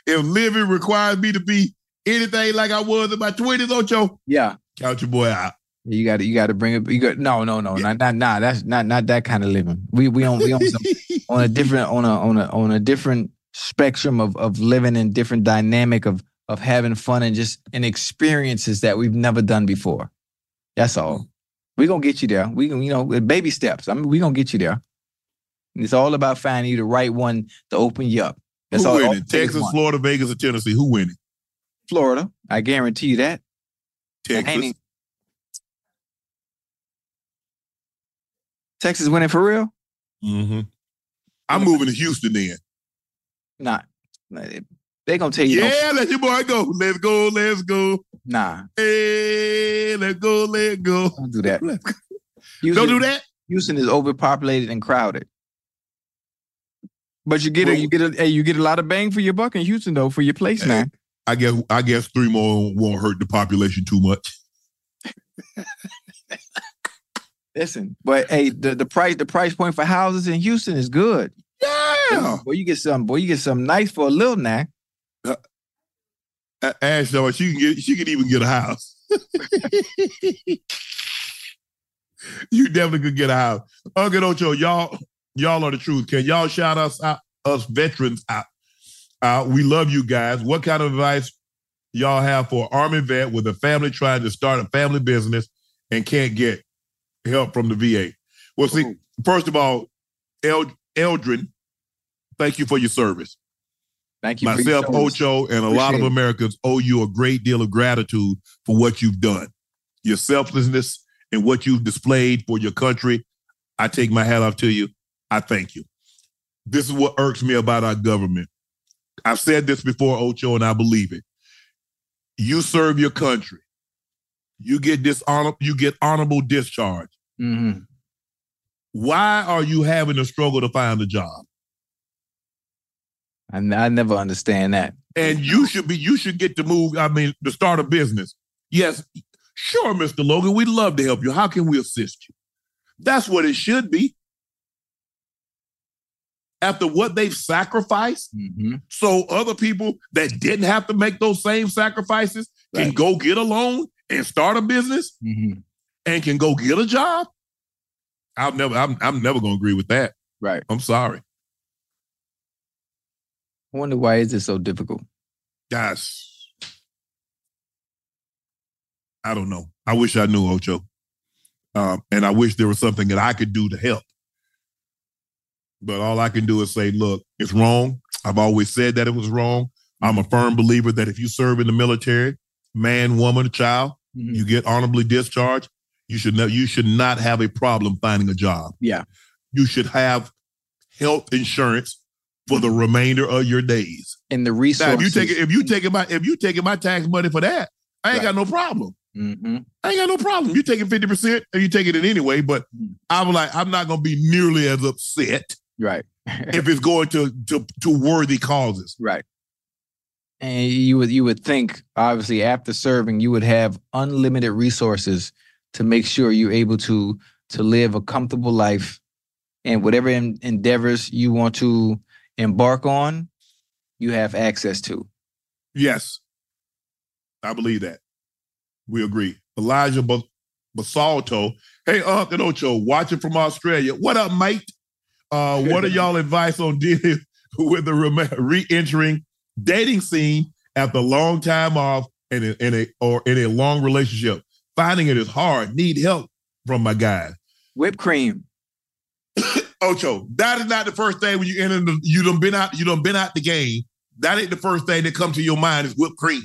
If living requires me to be anything like I was in my 20s, Ocho. Yeah, count your boy out. You got to bring it. No. Yeah. Not that's not that kind of living. We on a different spectrum of living and different dynamic of having fun and just and experiences that we've never done before. That's all. We're going to get you there. Baby steps. We're going to get you there. And it's all about finding you the right one to open you up. That's who winning? Texas, Florida, Vegas, or Tennessee? Who winning? Florida. I guarantee you that. Texas winning for real? Mm-hmm. I'm moving to Houston then. Nah. They're going to tell you. Yeah, let your boy go. Let's go. Nah. Hey, let go. Don't do that. Houston, don't do that. Houston is overpopulated and crowded. But you get a lot of bang for your buck in Houston though for your place now. I guess 3 more won't hurt the population too much. Listen, but hey, the price point for houses in Houston is good. Yeah. Boy, you get something nice for a little now. Ash, though, she can even get a house. You definitely could get a house. Uncle Ocho, y'all are the truth. Can y'all shout us veterans out? We love you guys. What kind of advice y'all have for an Army vet with a family trying to start a family business and can't get help from the VA? Well, see, First of all, Eldrin, thank you for your service. Thank you. Myself, Ocho, and a lot of Americans owe you a great deal of gratitude for what you've done. Your selflessness and what you've displayed for your country. I take my hat off to you. I thank you. This is what irks me about our government. I've said this before, Ocho, and I believe it. You serve your country. You get honorable discharge. Mm-hmm. Why are you having a struggle to find a job? I never understand that. And you should get to move. I mean, to start a business. Yes, sure, Mr. Logan, we'd love to help you. How can we assist you? That's what it should be. After what they've sacrificed, so other people that didn't have to make those same sacrifices can go get a loan and start a business and can go get a job. I'm never going to agree with that. Right. I'm sorry. I wonder why is it so difficult? Gosh. I don't know. I wish I knew, Ocho. And I wish there was something that I could do to help. But all I can do is say, look, it's wrong. I've always said that it was wrong. I'm a firm believer that if you serve in the military, man, woman, child, you get honorably discharged. You should not have a problem finding a job. Yeah. You should have health insurance for the remainder of your days. And the resources. Now, if you taking my tax money for that, I ain't got no problem. Mm-hmm. I ain't got no problem. You taking 50% and you taking it anyway, but I'm not gonna be nearly as upset. Right. If it's going to worthy causes. Right. And you would think, obviously, after serving, you would have unlimited resources to make sure you're able to live a comfortable life and whatever endeavors you want to embark on, you have access to. Yes. I believe that. We agree. Elijah Basalto. Hey, Unc and Ocho, watching from Australia. What up, mate? What are y'all advice on dealing with the re-entering dating scene after a long time off and in a long relationship? Finding it is hard. Need help from my guys. Whipped cream. Ocho, that is not the first thing when you enter the, you done been out the game. That ain't the first thing that comes to your mind is whipped cream.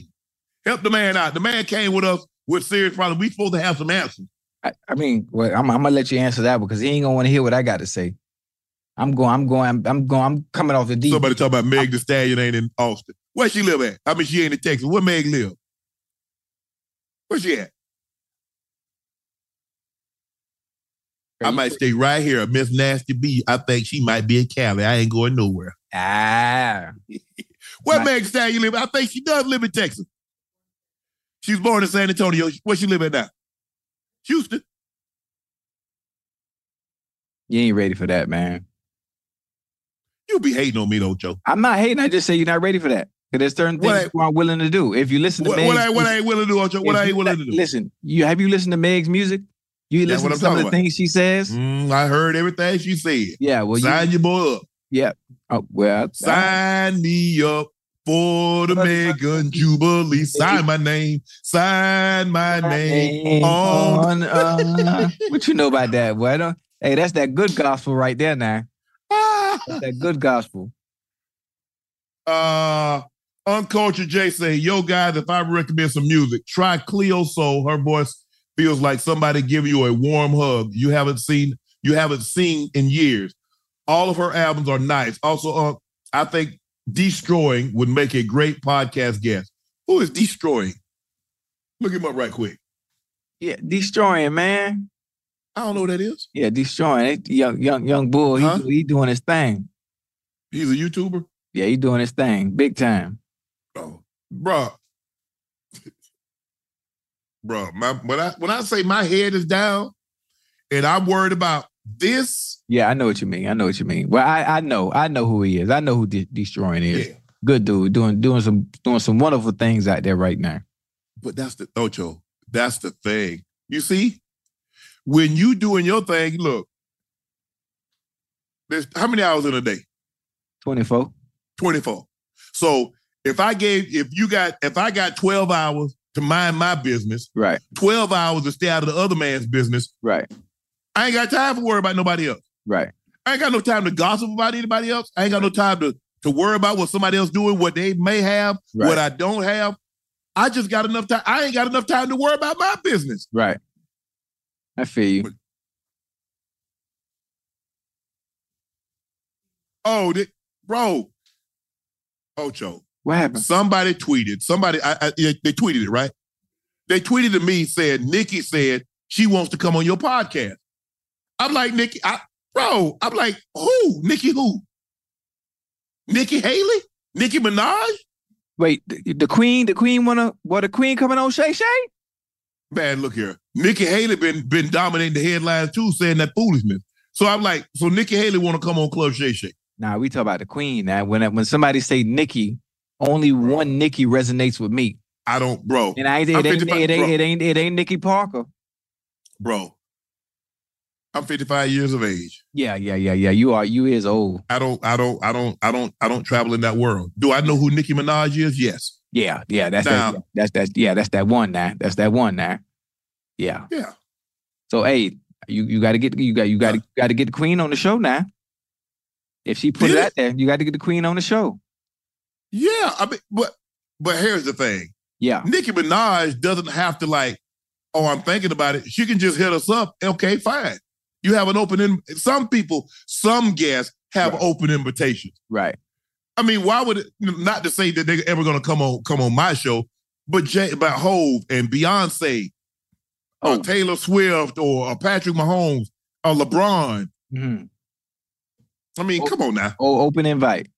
Help the man out. The man came with us with serious problems. We supposed to have some answers. I'm gonna let you answer that because he ain't gonna want to hear what I got to say. I'm coming off the deep. Somebody talking about Meg the Stallion ain't in Austin. Where she live at? I mean, she ain't in Texas. Where Meg live? Where she at? I might stay right here. Miss Nasty B. I think she might be in Cali. I ain't going nowhere. Where Meg Stallion live? I think she does live in Texas. She was born in San Antonio. Where she live at now? Houston. You ain't ready for that, man. You be hating on me, though, Joe. I'm not hating. I just say you're not ready for that. Because there's certain things you aren't willing to do. If you listen to Meg's music. What I ain't willing to do, Ocho. What I ain't willing to do. Listen, have you listened to Meg's music? You listen to some of the things she says? I heard everything she said. Yeah, well, sign your boy up. Yeah. Oh, well. Sign me up for the Megan Jubilee. Sign my name. Sign my name on. What you know about that, boy? Hey, that's that good gospel right there now. That's that good gospel. Uncultured Jay say, yo, guys, if I recommend some music, try Cleo Soul. Her voice feels like somebody giving you a warm hug you haven't seen in years. All of her albums are nice. Also, I think Destroying would make a great podcast guest. Who is Destroying? Look him up right quick. Yeah, Destroying, man. I don't know what that is. Yeah, Destroying. Young bull. Huh? He doing his thing. He's a YouTuber? Yeah, he doing his thing. Big time. Oh, bro. Bro, when I say my head is down and I'm worried about this. Yeah, I know what you mean. Well, I know who he is. I know who Destroying is. Yeah. Good dude, doing some wonderful things out there right now. But that's the thing. You see, when you doing your thing, look, there's how many hours in a day? 24. 24. So if I got 12 hours to mind my business. Right. 12 hours to stay out of the other man's business. Right. I ain't got time to worry about nobody else. Right. I ain't got no time to gossip about anybody else. I ain't got no time to worry about what somebody else doing, what they may have, right, what I don't have. I just got enough time. I ain't got enough time to worry about my business. Right. I feel you. Oh, bro. Ocho. What happened? Somebody tweeted. They tweeted it, right? They tweeted to me, said, Nikki said she wants to come on your podcast. I'm like, Nikki, I'm like, who? Nikki who? Nikki Haley? Nicki Minaj? Wait, the queen coming on Shay Shay? Man, look here. Nikki Haley been dominating the headlines too, saying that foolishness. So I'm like, so Nikki Haley want to come on Club Shay Shay. Nah, we talk about the queen now. When somebody say Nikki, only one Nikki resonates with me. I don't, bro. And it ain't Nikki Parker. Bro, I'm 55 years of age. Yeah. You is old. I don't travel in that world. Do I know who Nicki Minaj is? Yes. Yeah. That's that one now. That's that one now. Yeah. Yeah. So hey, you gotta get the queen on the show now. If she put it out there, you got to get the queen on the show. Yeah, I mean, but here's the thing. Yeah, Nicki Minaj doesn't have to like, oh, I'm thinking about it. She can just hit us up. Okay, fine. You have an open in. Some people, some guests have open invitations. Right. I mean, why would it, not to say that they're ever going to come on my show, but Hove and Beyonce, or Taylor Swift, or Patrick Mahomes, or LeBron. Mm-hmm. I mean, come on now. Oh, open invite.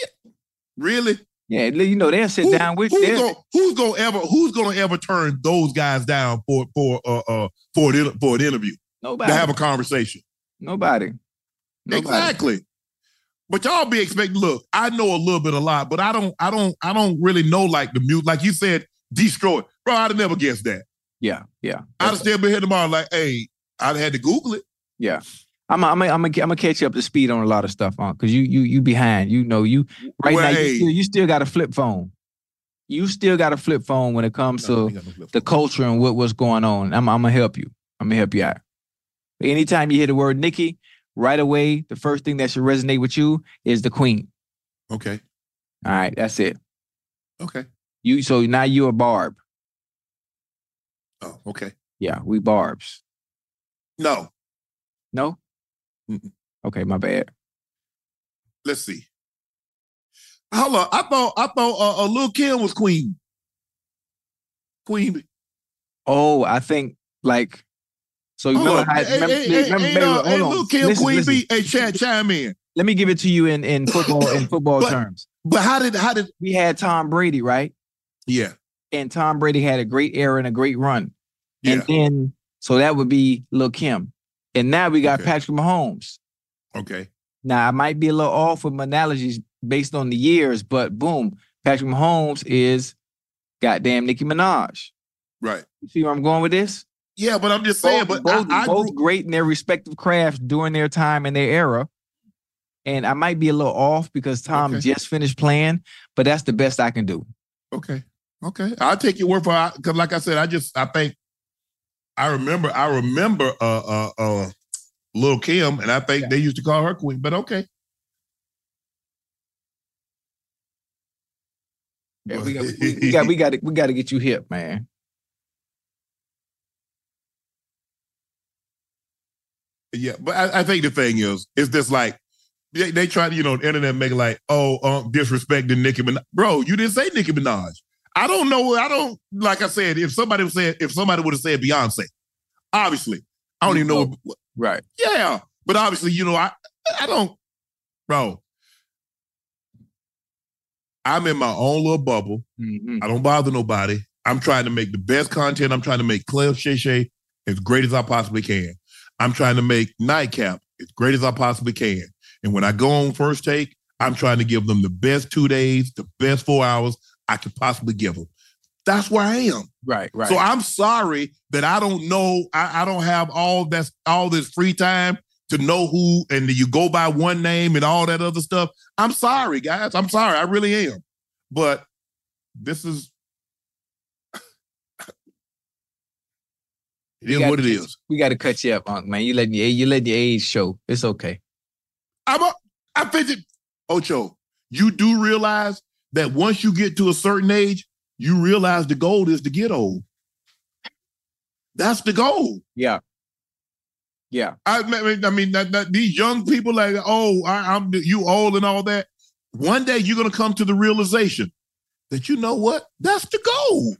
Yeah. Really? Yeah, you know they'll sit down with you. Who's gonna ever turn those guys down for an interview? Nobody. To have a conversation. Nobody. Exactly. But y'all be expecting. Look, I know a little bit, a lot, but I don't really know like the music. Like you said, Destroy. Bro, I'd have never guessed that. Yeah. I'd have still been here tomorrow like, hey, I'd had to Google it. Yeah. I'm gonna catch you up to speed on a lot of stuff, because you behind. You know, you right Wait. Now you still got a flip phone. You still got a flip phone when it comes to the culture and what's going on. I'm gonna help you. I'm gonna help you out. Anytime you hear the word Nikki, right away, the first thing that should resonate with you is the queen. Okay. All right, that's it. Okay. So now you're a barb. Oh, okay. Yeah, we barbs. No? Mm-mm. Okay, my bad. Let's see. Hold on. I thought Lil' Kim was queen. Queen. Oh, I think like. So you remember how? Hey, Lil' Kim, Queen B. Hey, Chad, chime in. Let me give it to you in football terms. But how did we had Tom Brady, right? Yeah. And Tom Brady had a great era and a great run. Yeah. And then so that would be Lil' Kim. And now we got Patrick Mahomes. Okay. Now, I might be a little off with my analogies based on the years, but boom, Patrick Mahomes is goddamn Nicki Minaj. Right. You see where I'm going with this? Yeah, but I'm just saying. Both great in their respective crafts during their time and their era. And I might be a little off because Tom just finished playing, but that's the best I can do. Okay. I'll take your word for it. Because like I said, I remember Lil' Kim, and I think they used to call her queen, but okay. Yeah, we got to get you hip, man. Yeah, but I think the thing is, it's just like they try to, the internet make it like, disrespecting Nicki Minaj. Bro, you didn't say Nicki Minaj. I don't know. Like I said, if somebody would have said Beyonce, obviously, I don't even know. Right. Yeah. But obviously, I don't, bro. I'm in my own little bubble. Mm-hmm. I don't bother nobody. I'm trying to make the best content. I'm trying to make Clef Shay as great as I possibly can. I'm trying to make Nightcap as great as I possibly can. And when I go on First Take, I'm trying to give them the best 2 days, the best 4 hours I could possibly give them. That's where I am. Right. So I'm sorry that I don't know. I don't have all this free time to know who, and you go by one name and all that other stuff. I'm sorry, guys. I'm sorry. I really am. But this is... It is what it is. We got to cut you up, Unc, man. You letting your age show. It's okay. I fidget. Ocho, you do realize that once you get to a certain age, you realize the goal is to get old. That's the goal. Yeah. I mean, that these young people like, I'm you old and all that. One day you're going to come to the realization that, you know what? That's the goal.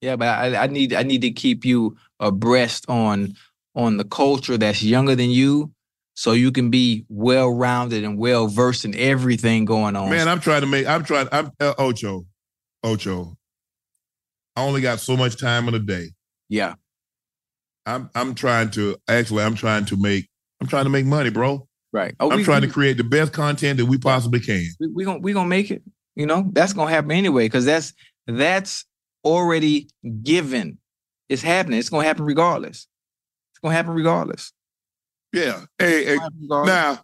Yeah, but I need to keep you abreast on the culture that's younger than you, so you can be well rounded and well versed in everything going on. Man, Ocho. I only got so much time in a day. Yeah. I'm trying to make money, bro. Right. I'm trying to create the best content that we possibly can. We gonna make it. That's gonna happen anyway, because that's already given. It's happening. It's going to happen regardless. Yeah. Hey, regardless. Now,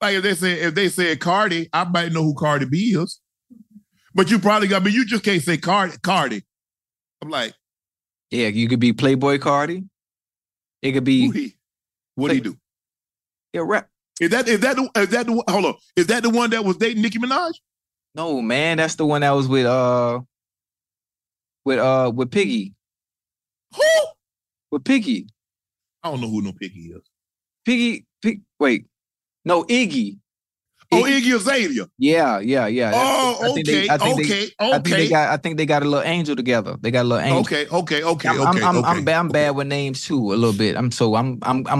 like if they said Cardi, I might know who Cardi B is. But you probably got me. You just can't say Cardi. I'm like, yeah, you could be Playboy Cardi. It could be what he do. Yeah, rap. Is that the one that was dating Nicki Minaj? No, man, that's the one that was with Piggy. Who? With Piggy. I don't know who no Piggy is. Iggy. Oh, Iggy Azalea. Yeah. I think they got a little angel together. Okay. I'm bad with names too a little bit. I'm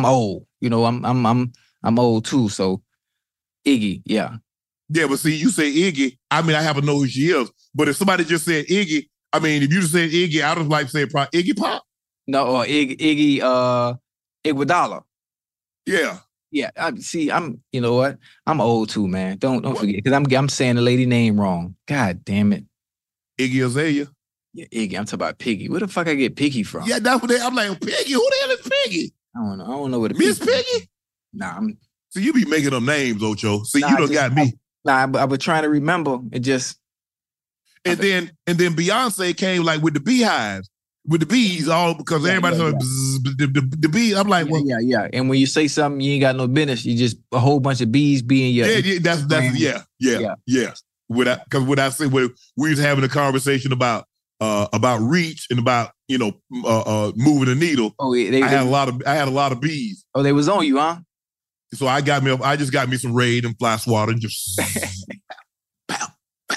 old. I'm old too. So Iggy, yeah. Yeah, but see, you say Iggy. I mean, I haven't know who she is. But if somebody just said Iggy, I mean, if you just said Iggy, I would like to say probably Iggy Pop. No, or Iggy Iguodala. Yeah. Yeah. You know what? I'm old too, man. Don't forget, because I'm saying the lady name wrong. God damn it. Iggy Azalea. Yeah, Iggy. I'm talking about Piggy. Where the fuck I get Piggy from? Yeah, that's what I'm like. Piggy? Who the hell is Piggy? I don't know what it is. Miss Piggy? Nah, I'm. So you be making them names, Ocho. See, nah, you done got me. I was trying to remember. It just. And then Beyonce came like with the beehives, with the bees, all because everybody's like, the bees. I'm like, well, yeah. And when you say something, you ain't got no business. You just a whole bunch of bees being your. Yeah, that's yeah. Because what I said, we was having a conversation about reach and about moving the needle. Oh, yeah, I had a lot of bees. Oh, they was on you, huh? So I just got me some Raid and Fly Swatter and just. Pow, pow.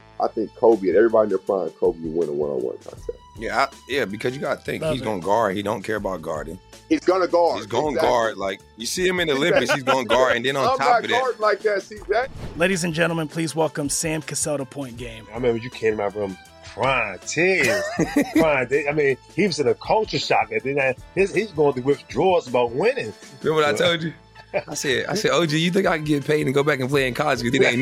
I think Kobe and everybody in their prime, Kobe would win a one-on-one contest. Yeah, because you got to think, he's going to guard. He don't care about guarding. He's going to guard. He's going to guard. Like, you see him in the Olympics, he's going to guard. And then on top of that. Like that, see that? Ladies and gentlemen, please welcome Sam Cassell to Point Game. I remember you came out from crying tears. He was in a culture shock. And then he's going to withdrawals about winning. Remember what I told you? I said, OG, you think I can get paid and go back and play in college because it ain't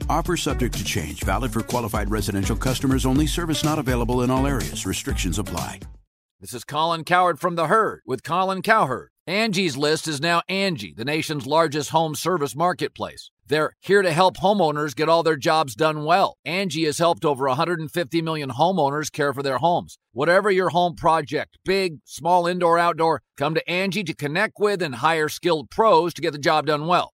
Offer subject to change. Valid for qualified residential customers only. Service not available in all areas. Restrictions apply. This is Colin Cowherd from The Herd with Colin Cowherd. Angie's List is now Angie, the nation's largest home service marketplace. They're here to help homeowners get all their jobs done well. Angie has helped over 150 million homeowners care for their homes. Whatever your home project, big, small, indoor, outdoor, come to Angie to connect with and hire skilled pros to get the job done well.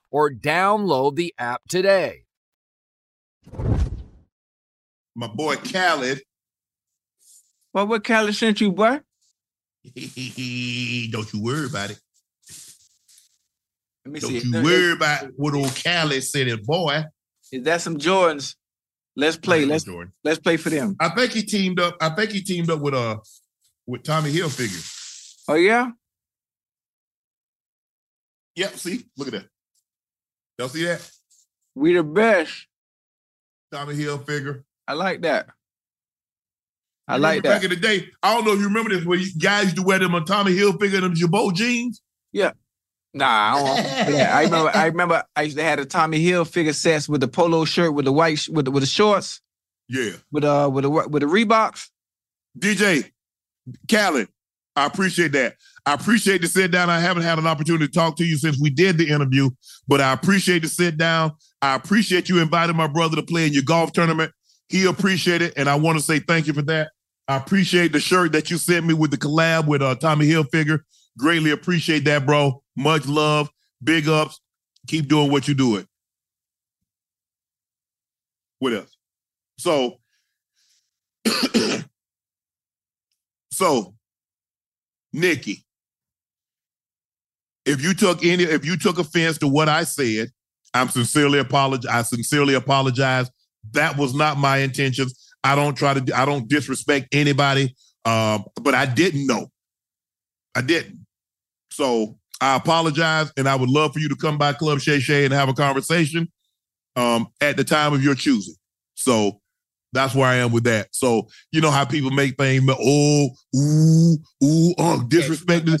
or download the app today. My boy Khaled. Well, what Khaled sent you, boy? Don't you worry about it. Let me see. Don't you worry about what old Khaled said, it boy. Is that some Jordans? Let's play. Let's play for them. I think he teamed up with Tommy Hilfiger. Oh yeah. Yep. See, look at that. Y'all see that? We the best. Tommy Hilfiger. I like that. Back in the day, I don't know if you remember this, where you guys used to wear them on Tommy Hilfiger and them Jabot jeans. Yeah. Nah, I remember. I used to have a Tommy Hilfiger set with the polo shirt with the white with the shorts. Yeah. With the Reeboks. DJ, Khaled, I appreciate that. I appreciate the sit down. I haven't had an opportunity to talk to you since we did the interview, but I appreciate the sit down. I appreciate you inviting my brother to play in your golf tournament. He appreciated it, and I want to say thank you for that. I appreciate the shirt that you sent me with the collab with Tommy Hilfiger. Greatly appreciate that, bro. Much love. Big ups. Keep doing what you do it. What else? So, Nikki, If you took offense to what I said, I sincerely apologize. That was not my intentions. I don't disrespect anybody. But I didn't know. I didn't. So I apologize, and I would love for you to come by Club Shay Shay and have a conversation at the time of your choosing. So that's where I am with that. So you know how people make things, disrespected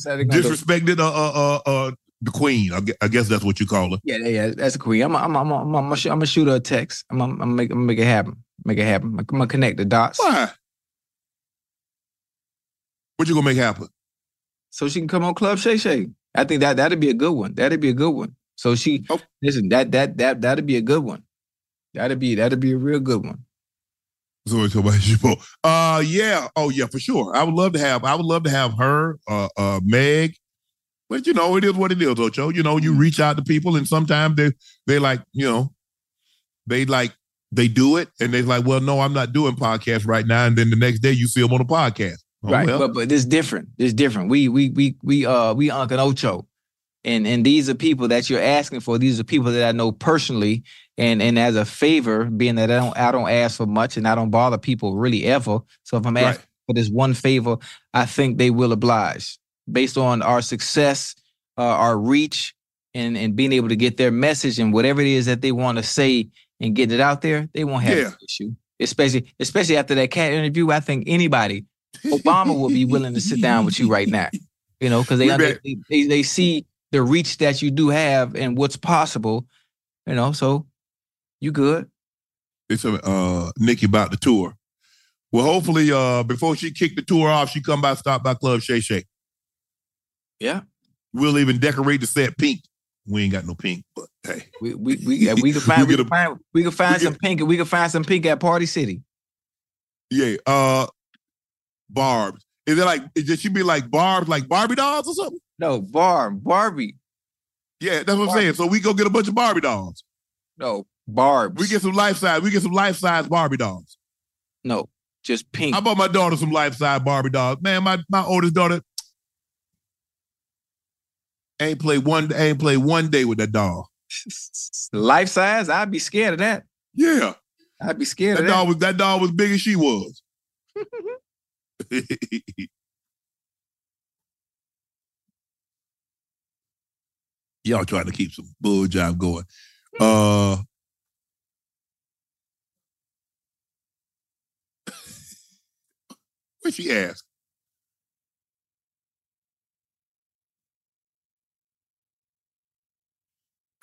the queen. I guess that's what you call her. Yeah, that's the queen. I'm gonna shoot her a text. I'm gonna make it happen. I'm gonna connect the dots. Why? What you gonna make happen? So she can come on Club Shay Shay. I think that'd be a good one. So she listen. That'd be a good one. That'd be a real good one. So yeah. Oh yeah, for sure. I would love to have her, Meg. But you know, it is what it is, Ocho. You know, you reach out to people, and sometimes they do it, and they're like, well, no, I'm not doing podcasts right now. And then the next day, you see them on a podcast. Oh, right, well. But it's different. We Unc and Ocho, and these are people that you're asking for. These are people that I know personally, and as a favor, being that I don't ask for much, and I don't bother people really ever. So if I'm asking for this one favor, I think they will oblige based on our success, our reach, and being able to get their message and whatever it is that they want to say and get it out there. They won't have an issue, especially after that cat interview. I think anybody. Obama will be willing to sit down with you right now, you know, because they see the reach that you do have and what's possible, you know. So you good? It's Nikki about the tour. Well, hopefully, before she kicked the tour off, she stop by Club Shay Shay. Yeah, we'll even decorate the set pink. We ain't got no pink, but hey, we can find some pink. We can find some pink at Party City. Yeah. Barb. Is it like, did she be like Barb, like Barbie dolls or something? No, Barbie. Yeah, that's what Barbie. I'm saying. So we go get a bunch of Barbie dolls. No, Barbs. We get some life size Barbie dolls. No, just pink. I bought my daughter some life size Barbie dolls. Man, my oldest daughter ain't played one day with that doll. Life size? I'd be scared of that. Yeah. I'd be scared of that. That doll was big as she was. Y'all trying to keep some bull job going. What she asked?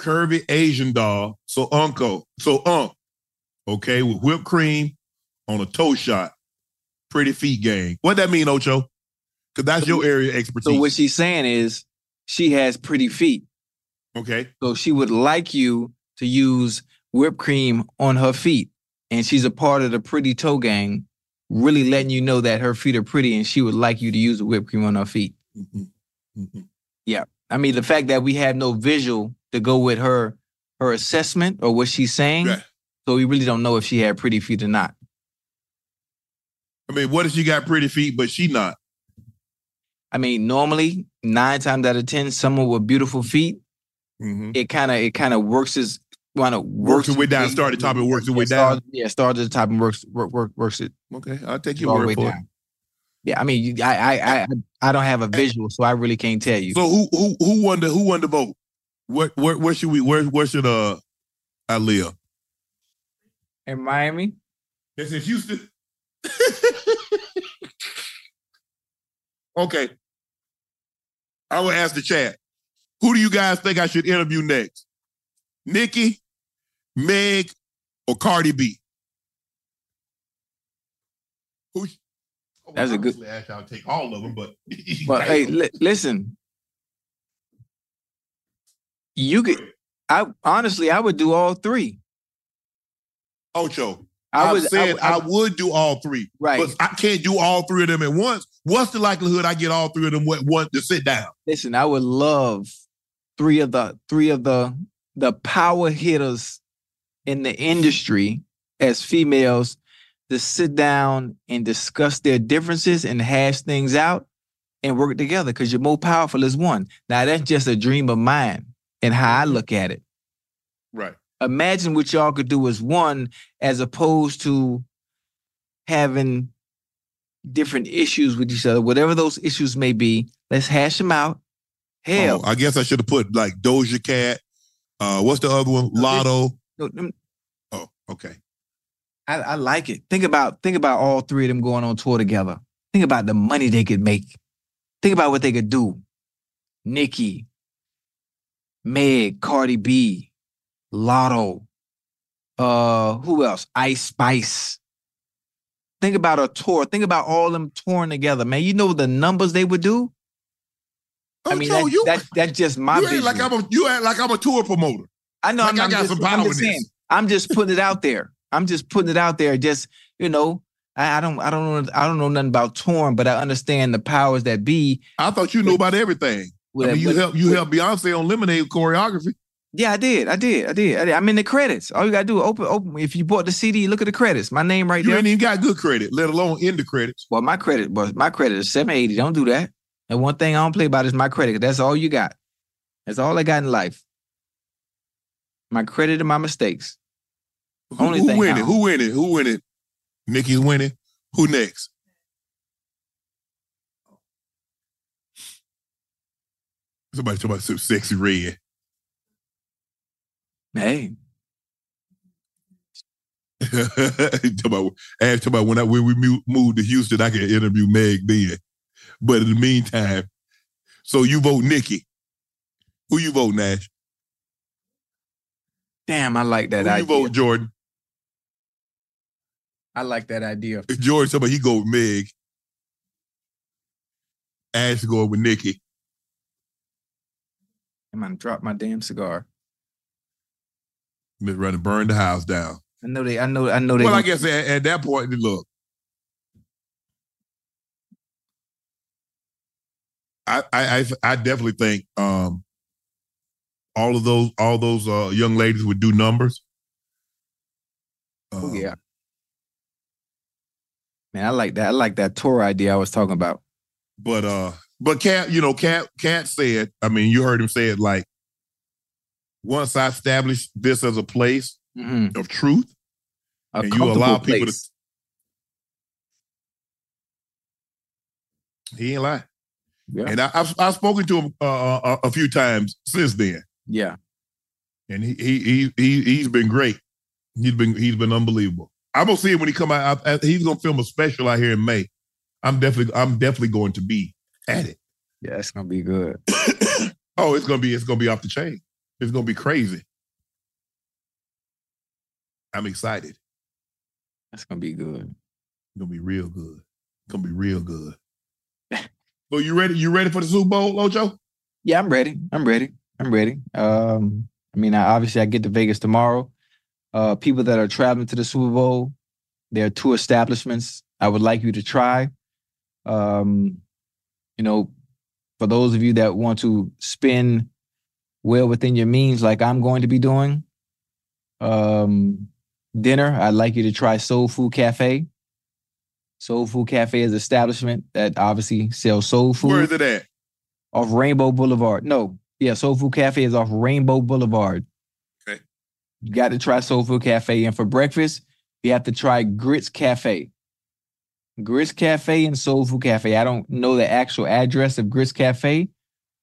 Curvy Asian doll. Okay, with whipped cream on a toe shot. Pretty feet gang. What that mean, Ocho? Because that's your area of expertise. So what she's saying is she has pretty feet. Okay. So she would like you to use whipped cream on her feet. And she's a part of the pretty toe gang, really letting you know that her feet are pretty and she would like you to use the whipped cream on her feet. Mm-hmm. Mm-hmm. Yeah. I mean, the fact that we have no visual to go with her assessment or what she's saying. Right. So we really don't know if she had pretty feet or not. I mean, what if she got pretty feet, but she not? I mean, normally 9 times out of 10, someone with beautiful feet, mm-hmm. it kind of works its way down. Start at the top and works its way down. Yeah, start at the top and works it. Okay, I'll take your word for it. Yeah, I mean, I don't have a visual, so I really can't tell you. So who won the vote? Where should we? Where should I live? In Miami. It's in Houston. Okay. I will ask the chat. Who do you guys think I should interview next? Nikki, Meg, or Cardi B? That's a good. I'll take all of them, but. But hey, listen. You could. I would do all three. Ocho. I would do all three, right? But I can't do all three of them at once. What's the likelihood I get all three of them at once to sit down? Listen, I would love three of the power hitters in the industry as females to sit down and discuss their differences and hash things out and work together because you're more powerful as one. Now, that's just a dream of mine and how I look at it. Right. Imagine what y'all could do as one as opposed to having different issues with each other. Whatever those issues may be, let's hash them out. Hell. Oh, I guess I should have put like Doja Cat. What's the other one? Lotto. Oh, okay. I like it. Think about all three of them going on tour together. Think about the money they could make. Think about what they could do. Nicki, Meg, Cardi B, Lotto. Who else? Ice Spice. Think about a tour. Think about all them touring together, man. You know the numbers they would do? Oh, I mean, Joe, that's just my vision. You act like I'm a tour promoter. I know. Like I got some power in this. I'm just putting it out there. Just, you know, I don't know nothing about touring, but I understand the powers that be. I thought you knew about everything. You helped Beyonce on Lemonade choreography. Yeah, I did. I'm in the credits. All you gotta do is open. If you bought the CD, look at the credits. My name right there. You ain't even got good credit, let alone in the credits. Well, my credit is 780. Don't do that. And one thing I don't play about is my credit. That's all you got. That's all I got in life. My credit and my mistakes. Who win it? Nikki's winning. Who next? Somebody talking about some sexy red. Hey. Talking about when we moved to Houston, I could interview Meg then. But in the meantime, so you vote Nikki. Who you vote, Nash? Damn, I like that idea. Who you vote, Jordan? I like that idea. Jordan, somebody, he go with Meg. Ash go with Nikki. I'm gonna drop my damn cigar. Been running, burn the house down. I know they. Well, I guess at that point, look. I definitely think all those young ladies would do numbers. Oh yeah, man, I like that. I like that tour idea I was talking about. But Cat said. I mean, you heard him say it. Like, once I establish this as a place of truth, and you allow people to, he ain't lying. Yeah. And I've spoken to him a few times since then. Yeah, and he's been great. He's been unbelievable. I'm gonna see him when he come out. He's gonna film a special out here in May. I'm definitely going to be at it. Yeah, it's gonna be good. Oh, it's gonna be off the chain. It's gonna be crazy. I'm excited. That's gonna be good. It's gonna be real good. So you ready? You ready for the Super Bowl, Ocho? Yeah, I'm ready. I get to Vegas tomorrow. People that are traveling to the Super Bowl, there are two establishments I would like you to try. For those of you that want to spend well within your means, like I'm going to be doing, dinner, I'd like you to try Soul Food Cafe. Soul Food Cafe is an establishment that obviously sells soul food. Where is it at? Off Rainbow Boulevard. No. Yeah, Soul Food Cafe is off Rainbow Boulevard. Okay. You got to try Soul Food Cafe. And for breakfast, you have to try Grits Cafe. Grits Cafe and Soul Food Cafe. I don't know the actual address of Grits Cafe,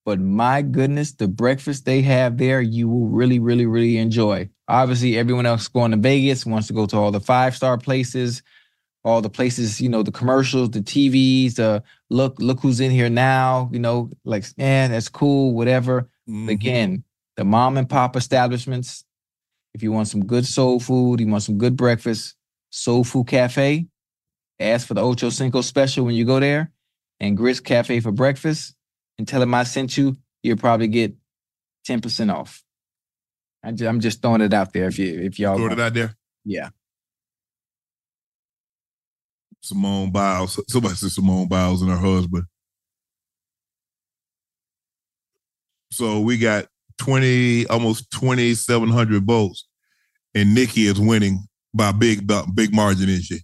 but my goodness, the breakfast they have there, you will really, really, really enjoy. Obviously, everyone else going to Vegas wants to go to all the five-star places. All the places, the commercials, the TVs, look who's in here now, that's cool, whatever. Mm-hmm. Again, the mom and pop establishments, if you want some good soul food, you want some good breakfast, Soul Food Cafe, ask for the Ocho Cinco special when you go there, and Grits Cafe for breakfast, and tell them I sent you, you'll probably get 10% off. I'm just throwing it out there if y'all throwing it out there? Yeah. Simone Biles. Somebody said Simone Biles and her husband. So we got almost 2,700 votes, and Nikki is winning by big margin, isn't she?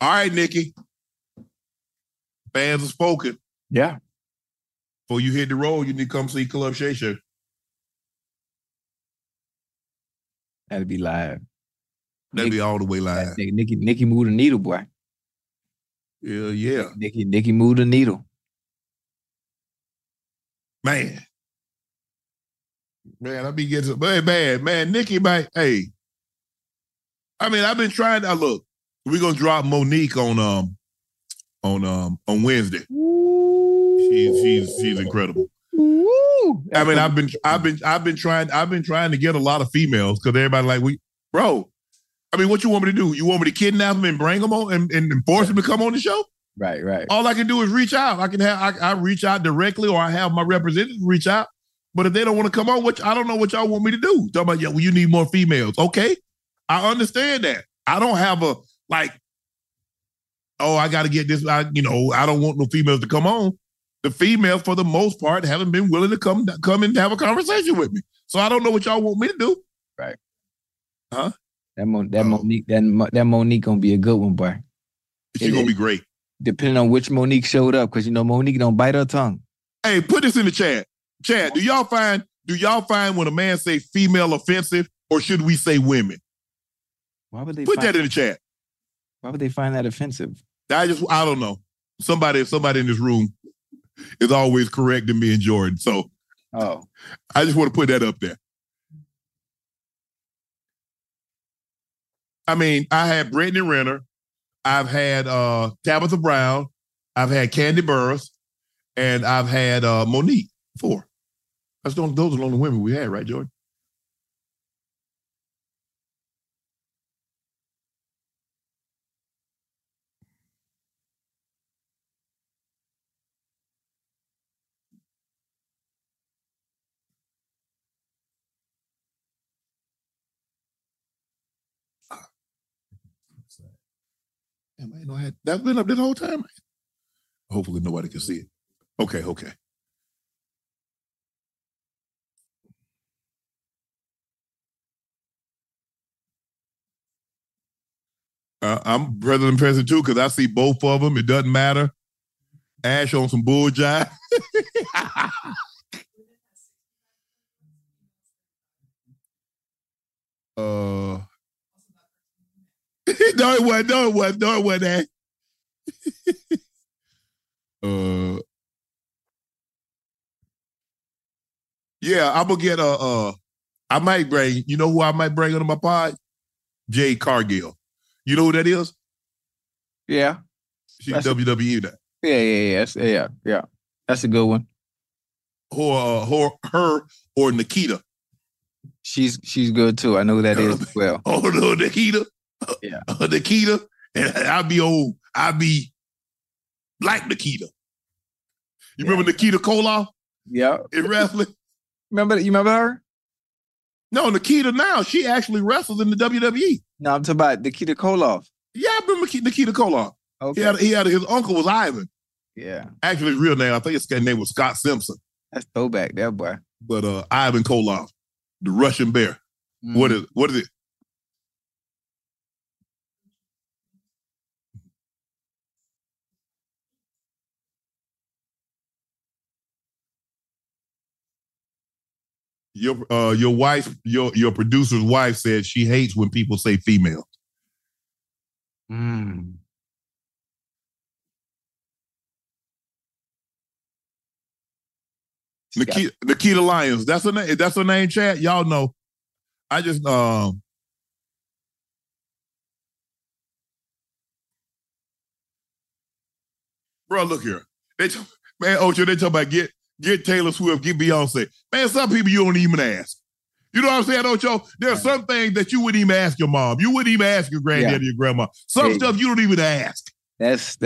All right, Nikki. Fans have spoken. Yeah. Before you hit the road, you need to come see Club Shay Shay. That'd be live. That'd be all the way live. Nikki moved the needle, boy. Yeah, yeah. Nikki moved the needle. Man, I be getting some man, Nikki, man, hey. I mean, I've been trying to look. We're gonna drop Monique on Wednesday. She's incredible. Ooh, I mean, I've been trying to get a lot of females because everybody like bro. I mean, what you want me to do? You want me to kidnap them and bring them on and force them to come on the show? Right. All I can do is reach out. I reach out directly, or I have my representative reach out. But if they don't want to come on, which I don't know what y'all want me to do. Talking about, yeah, well, you need more females. Okay, I understand that. I don't have a I got to get this. I don't want no females to come on. The females, for the most part, haven't been willing to come and have a conversation with me. So I don't know what y'all want me to do. Right. Huh? That Monique gonna be a good one, boy. She's gonna be great. Depending on which Monique showed up, because Monique don't bite her tongue. Hey, put this in the chat. Chad, do y'all find when a man say female offensive, or should we say women? Why would they put that in the chat? Why would they find that offensive? I don't know. Somebody in this room is always correcting me and Jordan. So I just want to put that up there. I mean, I had Brittany Renner. I've had Tabitha Brown. I've had Candy Burris. And I've had Monique. 4. Those are the only women we had, right, Jordan? Damn, I ain't had that been up this whole time. Hopefully nobody can see it. Okay. I'm President and President too, because I see both of them. It doesn't matter. Ash on some bull jive. No, it wasn't. Yeah, I'm gonna get I might bring, you know who I might bring onto my pod? Jay Cargill. You know who that is? Yeah. She's WWE now. Yeah. That's a good one. Her or Nikita. She's good too. I know who that is as well. Oh no, Nikita. Yeah. Nikita. And I'll be old. I'll be like Nikita. You remember Nikita Koloff? Yeah. In wrestling. You remember her? No, Nikita now, she actually wrestles in the WWE. No, I'm talking about Nikita Koloff. Yeah, I remember Nikita Koloff. Okay. His uncle was Ivan. Yeah. Actually, his real name, I think his name was Scott Simpson. That's throwback, that boy. But Ivan Koloff, the Russian bear. Mm. What is it? Your wife, your producer's wife said she hates when people say female. Mm. Nikita Lyons. That's her name. That's her name, Chad. Y'all know. I just bro, look here. They talking about get Taylor Swift, get Beyonce. Man, some people you don't even ask. You know what I'm saying, Ocho? There's some things that you wouldn't even ask your mom. You wouldn't even ask your granddaddy or your grandma. Some stuff you don't even ask. That's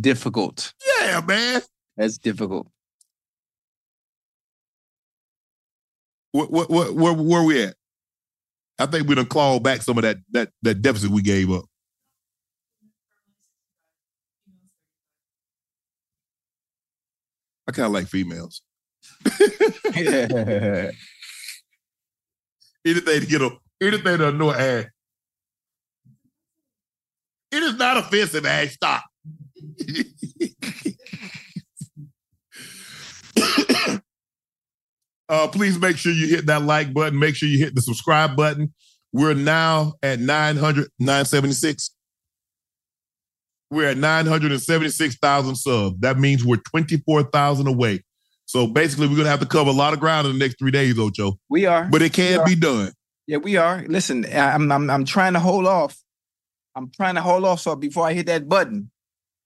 difficult. Yeah, man. That's difficult. Where we at? I think we done clawed back some of that deficit we gave up. I kind of like females. Yeah. Anything to annoy Ash. It is not offensive, Ash. Stop. Please make sure you hit that like button. Make sure you hit the subscribe button. We're now at 976. We're at 976,000 subs. That means we're 24,000 away. So basically, we're going to have to cover a lot of ground in the next 3 days, Ocho. We are. But it can be done. Yeah, we are. Listen, I'm trying to hold off. I'm trying to hold off so before I hit that button.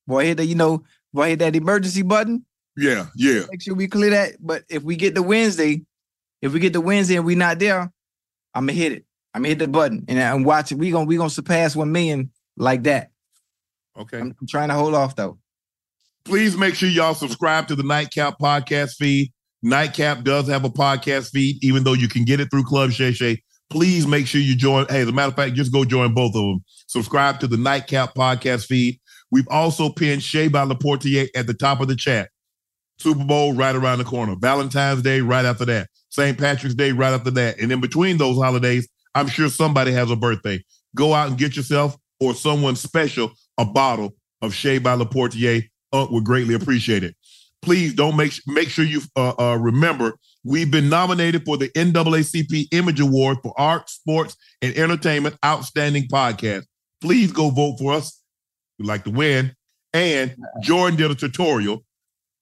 Boy, I hit that, before I hit that emergency button. Yeah. Make sure we clear that. But if we get to Wednesday, and we're not there, I'm going to hit it. I'm going to hit the button and watch it. We're going to surpass 1 million like that. Okay. I'm trying to hold off, though. Please make sure y'all subscribe to the Nightcap podcast feed. Nightcap does have a podcast feed, even though you can get it through Club Shay Shay. Please make sure you join. Hey, as a matter of fact, just go join both of them. Subscribe to the Nightcap podcast feed. We've also pinned Shay by La Portier at the top of the chat. Super Bowl right around the corner. Valentine's Day right after that. St. Patrick's Day right after that. And in between those holidays, I'm sure somebody has a birthday. Go out and get yourself or someone special a bottle of Shay by La Portier. Would greatly appreciate it. Please don't make sure you remember we've been nominated for the NAACP Image Award for Art, Sports, and Entertainment Outstanding Podcast. Please go vote for us. We'd like to win. And Jordan did a tutorial.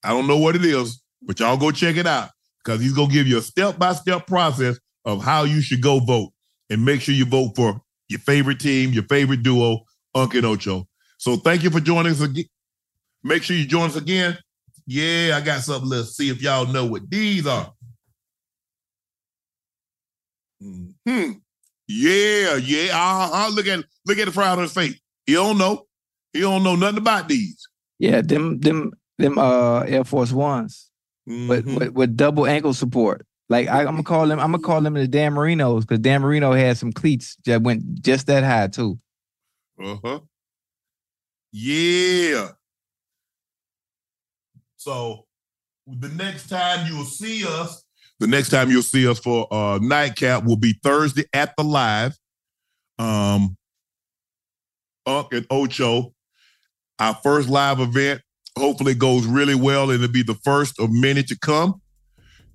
I don't know what it is, but y'all go check it out because he's going to give you a step-by-step process of how you should go vote. And make sure you vote for your favorite team, your favorite duo, Unc and Ocho. So thank you for joining us again. Make sure you join us again. Yeah, I got something. Let's see if y'all know what these are. Yeah. Look at the frown on his face. He don't know nothing about these. Yeah, them Air Force Ones, with double ankle support. Like I'm gonna call them the Dan Marinos because Dan Marino had some cleats that went just that high too. Yeah. So the next time you'll see us for Nightcap will be Thursday at the live. Unc and Ocho, our first live event, hopefully goes really well and it'll be the first of many to come.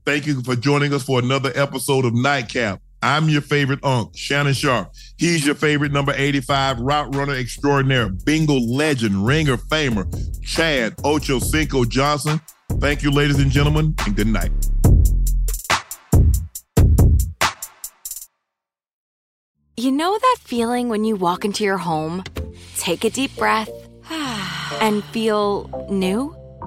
Thank you for joining us for another episode of Nightcap. I'm your favorite Unc, Shannon Sharp. He's your favorite number 85, route runner extraordinaire, bingo legend, ringer famer, Chad Ocho Cinco Johnson. Thank you, ladies and gentlemen, and good night. You know that feeling when you walk into your home, take a deep breath, and feel new?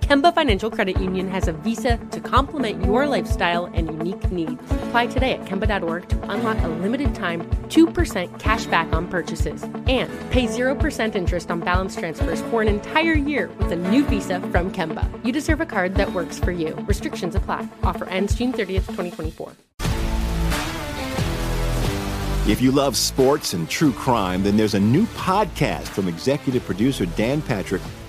Kemba Financial Credit Union has a visa to complement your lifestyle and unique needs. Apply today at Kemba.org to unlock a limited time 2% cashback on purchases and pay 0% interest on balance transfers for an entire year with a new visa from Kemba. You deserve a card that works for you. Restrictions apply. Offer ends June 30th, 2024. If you love sports and true crime, then there's a new podcast from executive producer Dan Patrick